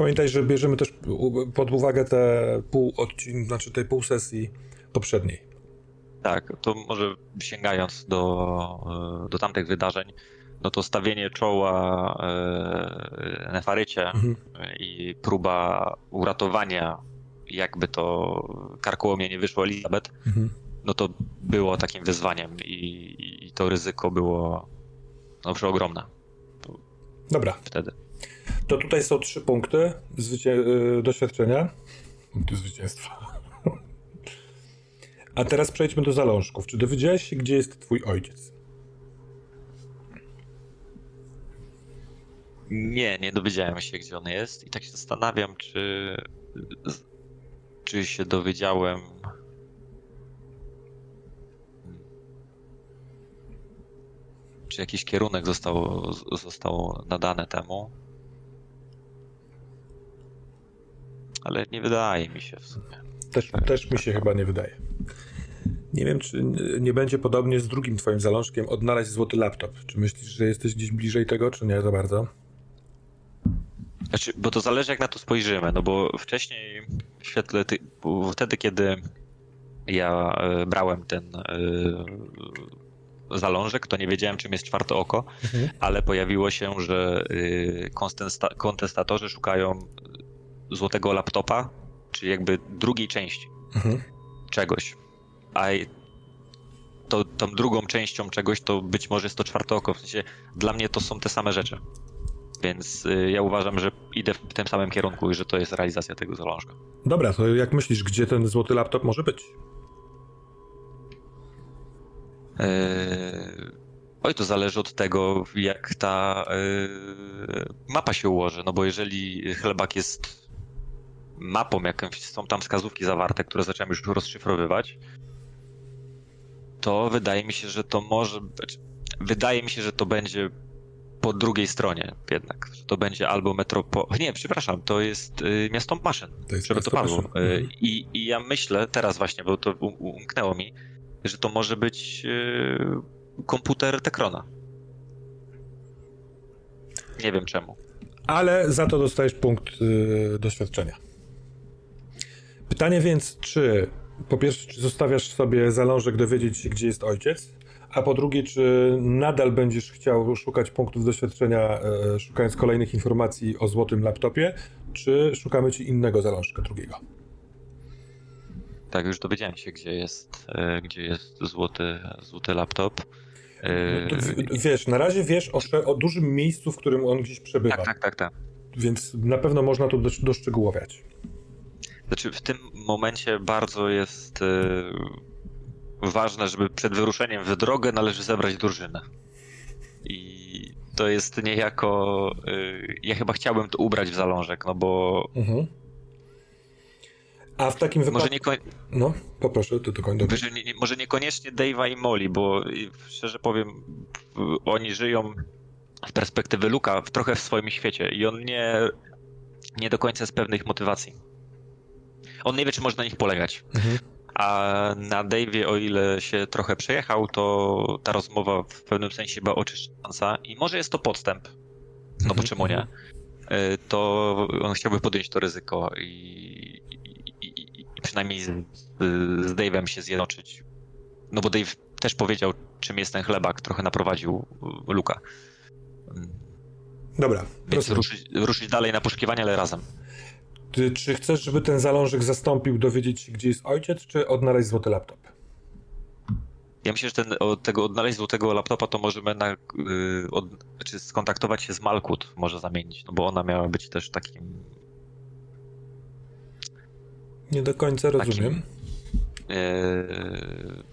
Pamiętaj, że bierzemy też pod uwagę te pół odcin- znaczy tej pół sesji poprzedniej. Tak, to może sięgając do, do tamtych wydarzeń, no to stawienie czoła e, Nefarycie mhm. i próba uratowania, jakby to karkołomie nie wyszło, Elizabeth, mhm. no to było takim wyzwaniem i, i to ryzyko było no, przeogromne. Dobra. Wtedy. To tutaj są trzy punkty zwycię... doświadczenia. Punkty zwycięstwa. A teraz przejdźmy do zalążków. Czy dowiedziałeś się, gdzie jest twój ojciec? Nie, nie dowiedziałem się, gdzie on jest i tak się zastanawiam, czy... czy się dowiedziałem... czy jakiś kierunek został, został nadany temu. Ale nie wydaje mi się w sumie. Też, też mi się chyba nie wydaje. Nie wiem, czy nie będzie podobnie z drugim twoim zalążkiem odnaleźć złoty laptop. Czy myślisz, że jesteś gdzieś bliżej tego, czy nie za bardzo? Znaczy, bo to zależy, jak na to spojrzymy, no bo wcześniej w świetle, ty... wtedy, kiedy ja brałem ten zalążek, to nie wiedziałem, czym jest czwarte oko, mhm. ale pojawiło się, że kontestatorzy szukają złotego laptopa, czyli jakby drugiej części mhm. czegoś. A to, tą drugą częścią czegoś to być może jest to czwarte oko. W sensie dla mnie to są te same rzeczy. Więc y, ja uważam, że idę w tym samym kierunku i że to jest realizacja tego zalążka. Dobra, to jak myślisz, gdzie ten złoty laptop może być? Yy... Oj, to zależy od tego, jak ta yy, mapa się ułoży. No bo jeżeli chlebak jest mapą, jakąś, są tam wskazówki zawarte, które zacząłem już rozszyfrowywać, to wydaje mi się, że to może być, wydaje mi się, że to będzie po drugiej stronie jednak, że to będzie albo Metropolis, nie, przepraszam, to jest y, miasto maszyn, to jest żeby to padło. Y, i, I ja myślę teraz właśnie, bo to umknęło mi, że to może być y, komputer Tekrona. Nie wiem czemu. Ale za to dostajesz punkt y, doświadczenia. Pytanie więc, czy po pierwsze, czy zostawiasz sobie zalążek dowiedzieć się, gdzie jest ojciec, a po drugie, czy nadal będziesz chciał szukać punktów doświadczenia, e, szukając kolejnych informacji o złotym laptopie, czy szukamy ci innego zalążka, drugiego? Tak, już dowiedziałem się, gdzie jest, e, gdzie jest złoty, złoty laptop. E, no w, wiesz, na razie wiesz o, o dużym miejscu, w którym on gdzieś przebywa. Tak, tak, tak, tak. Więc na pewno można to doszczegółowiać. Znaczy w tym momencie bardzo jest yy, ważne, żeby przed wyruszeniem w drogę należy zebrać drużynę. I to jest niejako... Yy, ja chyba chciałbym to ubrać w zalążek, no bo... Mhm. A w takim wypadku... Może nieko... No, poproszę, ty dokończ. Może, nie, może niekoniecznie Dave'a i Molly, bo szczerze powiem, oni żyją z perspektywy Luka trochę w swoim świecie i on nie, nie do końca z pewnych motywacji. On nie wie, czy może na nich polegać. Mhm. A na Dave'ie, o ile się trochę przejechał, to ta rozmowa w pewnym sensie chyba oczyszczająca i może jest to podstęp, no bo mhm. czemu nie, to on chciałby podjąć to ryzyko i, i, i, i przynajmniej z, z Dave'em się zjednoczyć. No bo Dave też powiedział, czym jest ten chlebak, trochę naprowadził Luka. Dobra. Więc ruszyć, ruszyć dalej na poszukiwanie, ale razem. Ty, czy chcesz, żeby ten zalążek zastąpił dowiedzieć się, gdzie jest ojciec, czy odnaleźć złoty laptop? Ja myślę, że ten, od tego odnaleźć złotego laptopa to możemy na, y, od, czy skontaktować się z Malkuth, może zamienić, no bo ona miała być też takim... Nie do końca takim, rozumiem. Yy,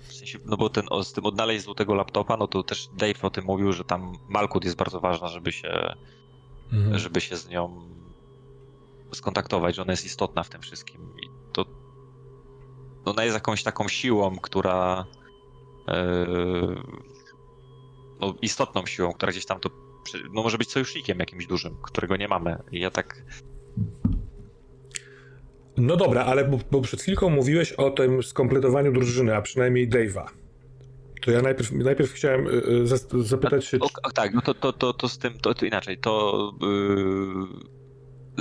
w sensie, no bo ten, o, z tym odnaleźć złotego laptopa, no to też Dave o tym mówił, że tam Malkuth jest bardzo ważna, żeby się, mhm. żeby się z nią... skontaktować, że ona jest istotna w tym wszystkim i to ona jest jakąś taką siłą, która yy, no istotną siłą, która gdzieś tam to no może być sojusznikiem jakimś dużym, którego nie mamy i ja tak... No dobra, ale bo, bo przed chwilką mówiłeś o tym skompletowaniu drużyny, a przynajmniej Dave'a. To ja najpierw, najpierw chciałem yy, zapytać się... A, o, o, tak, no to, to, to, to z tym, to, to inaczej, to... Yy...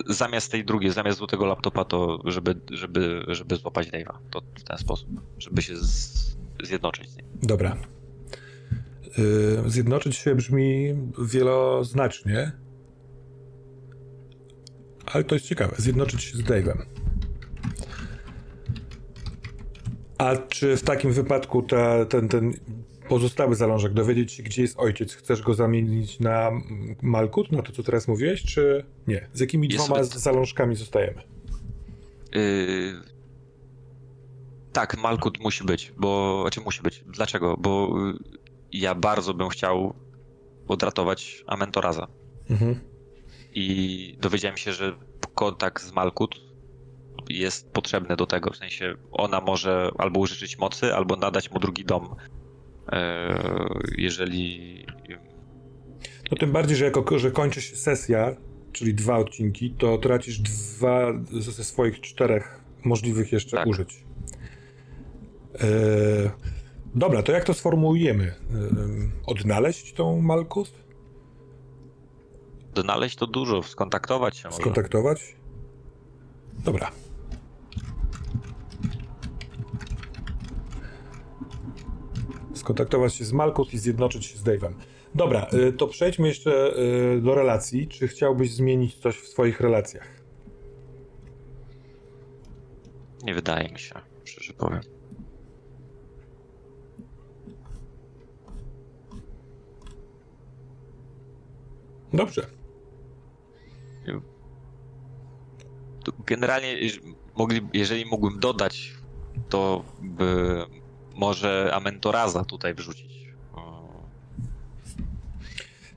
zamiast tej drugiej, zamiast złotego laptopa, to żeby, żeby, żeby złapać Dave'a. To w ten sposób, żeby się z, zjednoczyć z nim. Dobra. Yy, zjednoczyć się brzmi wieloznacznie, ale to jest ciekawe. Zjednoczyć się z Dave'em. A czy w takim wypadku ta, ten, ten pozostały zalążek, dowiedzieć się, gdzie jest ojciec, chcesz go zamienić na Malkuth, na to, co teraz mówiłeś, czy nie? Z jakimi jest dwoma sobie... zalążkami zostajemy? Yy... Tak, Malkuth musi być, bo... Znaczy musi być. Dlaczego? Bo ja bardzo bym chciał odratować Amentoraza. Mhm. I dowiedziałem się, że kontakt z Malkuth jest potrzebny do tego, w sensie ona może albo użyczyć mocy, albo nadać mu drugi dom, jeżeli... No tym bardziej, że jako, że kończysz sesja, czyli dwa odcinki, to tracisz dwa ze swoich czterech możliwych jeszcze tak. użyć. E... Dobra, to jak to sformułujemy? Odnaleźć tą Malkuth? Odnaleźć to dużo, skontaktować się. Skontaktować? Może. Dobra. Kontaktować się z Malkuth i zjednoczyć się z Dave'em. Dobra, to przejdźmy jeszcze do relacji. Czy chciałbyś zmienić coś w swoich relacjach? Nie wydaje mi się, szczerze powiem. Dobrze. Generalnie, jeżeli mógłbym dodać, to by... Może Amentoraza tutaj wrzucić.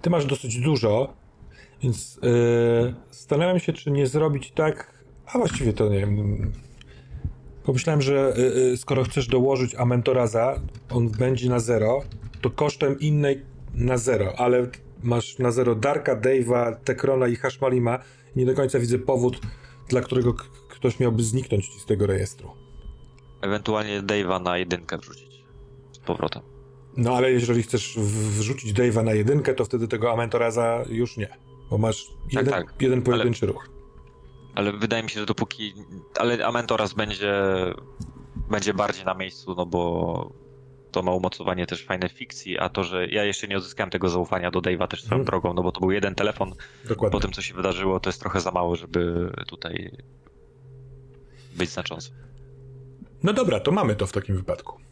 Ty masz dosyć dużo, więc yy, zastanawiam się, czy nie zrobić tak, a właściwie to nie wiem. Pomyślałem, że yy, skoro chcesz dołożyć Amentoraza, on będzie na zero, to kosztem innej na zero, ale masz na zero Darka, Dave'a, Tekrona i Hashmalima. Nie do końca widzę powód, dla którego k- ktoś miałby zniknąć ci z tego rejestru. Ewentualnie Dave'a na jedynkę wrzucić z powrotem. No ale jeżeli chcesz wrzucić Dave'a na jedynkę, to wtedy tego Amentoraza już nie, bo masz jeden, tak, tak. jeden pojedynczy ale, ruch. Ale wydaje mi się, że dopóki... Ale Amentoraz będzie, będzie bardziej na miejscu, no bo to ma umocowanie też fajnej fikcji, a to, że ja jeszcze nie odzyskałem tego zaufania do Dave'a też swoją hmm. drogą, no bo to był jeden telefon. Dokładnie. Po tym, co się wydarzyło, to jest trochę za mało, żeby tutaj być znaczący. No dobra, to mamy to w takim wypadku.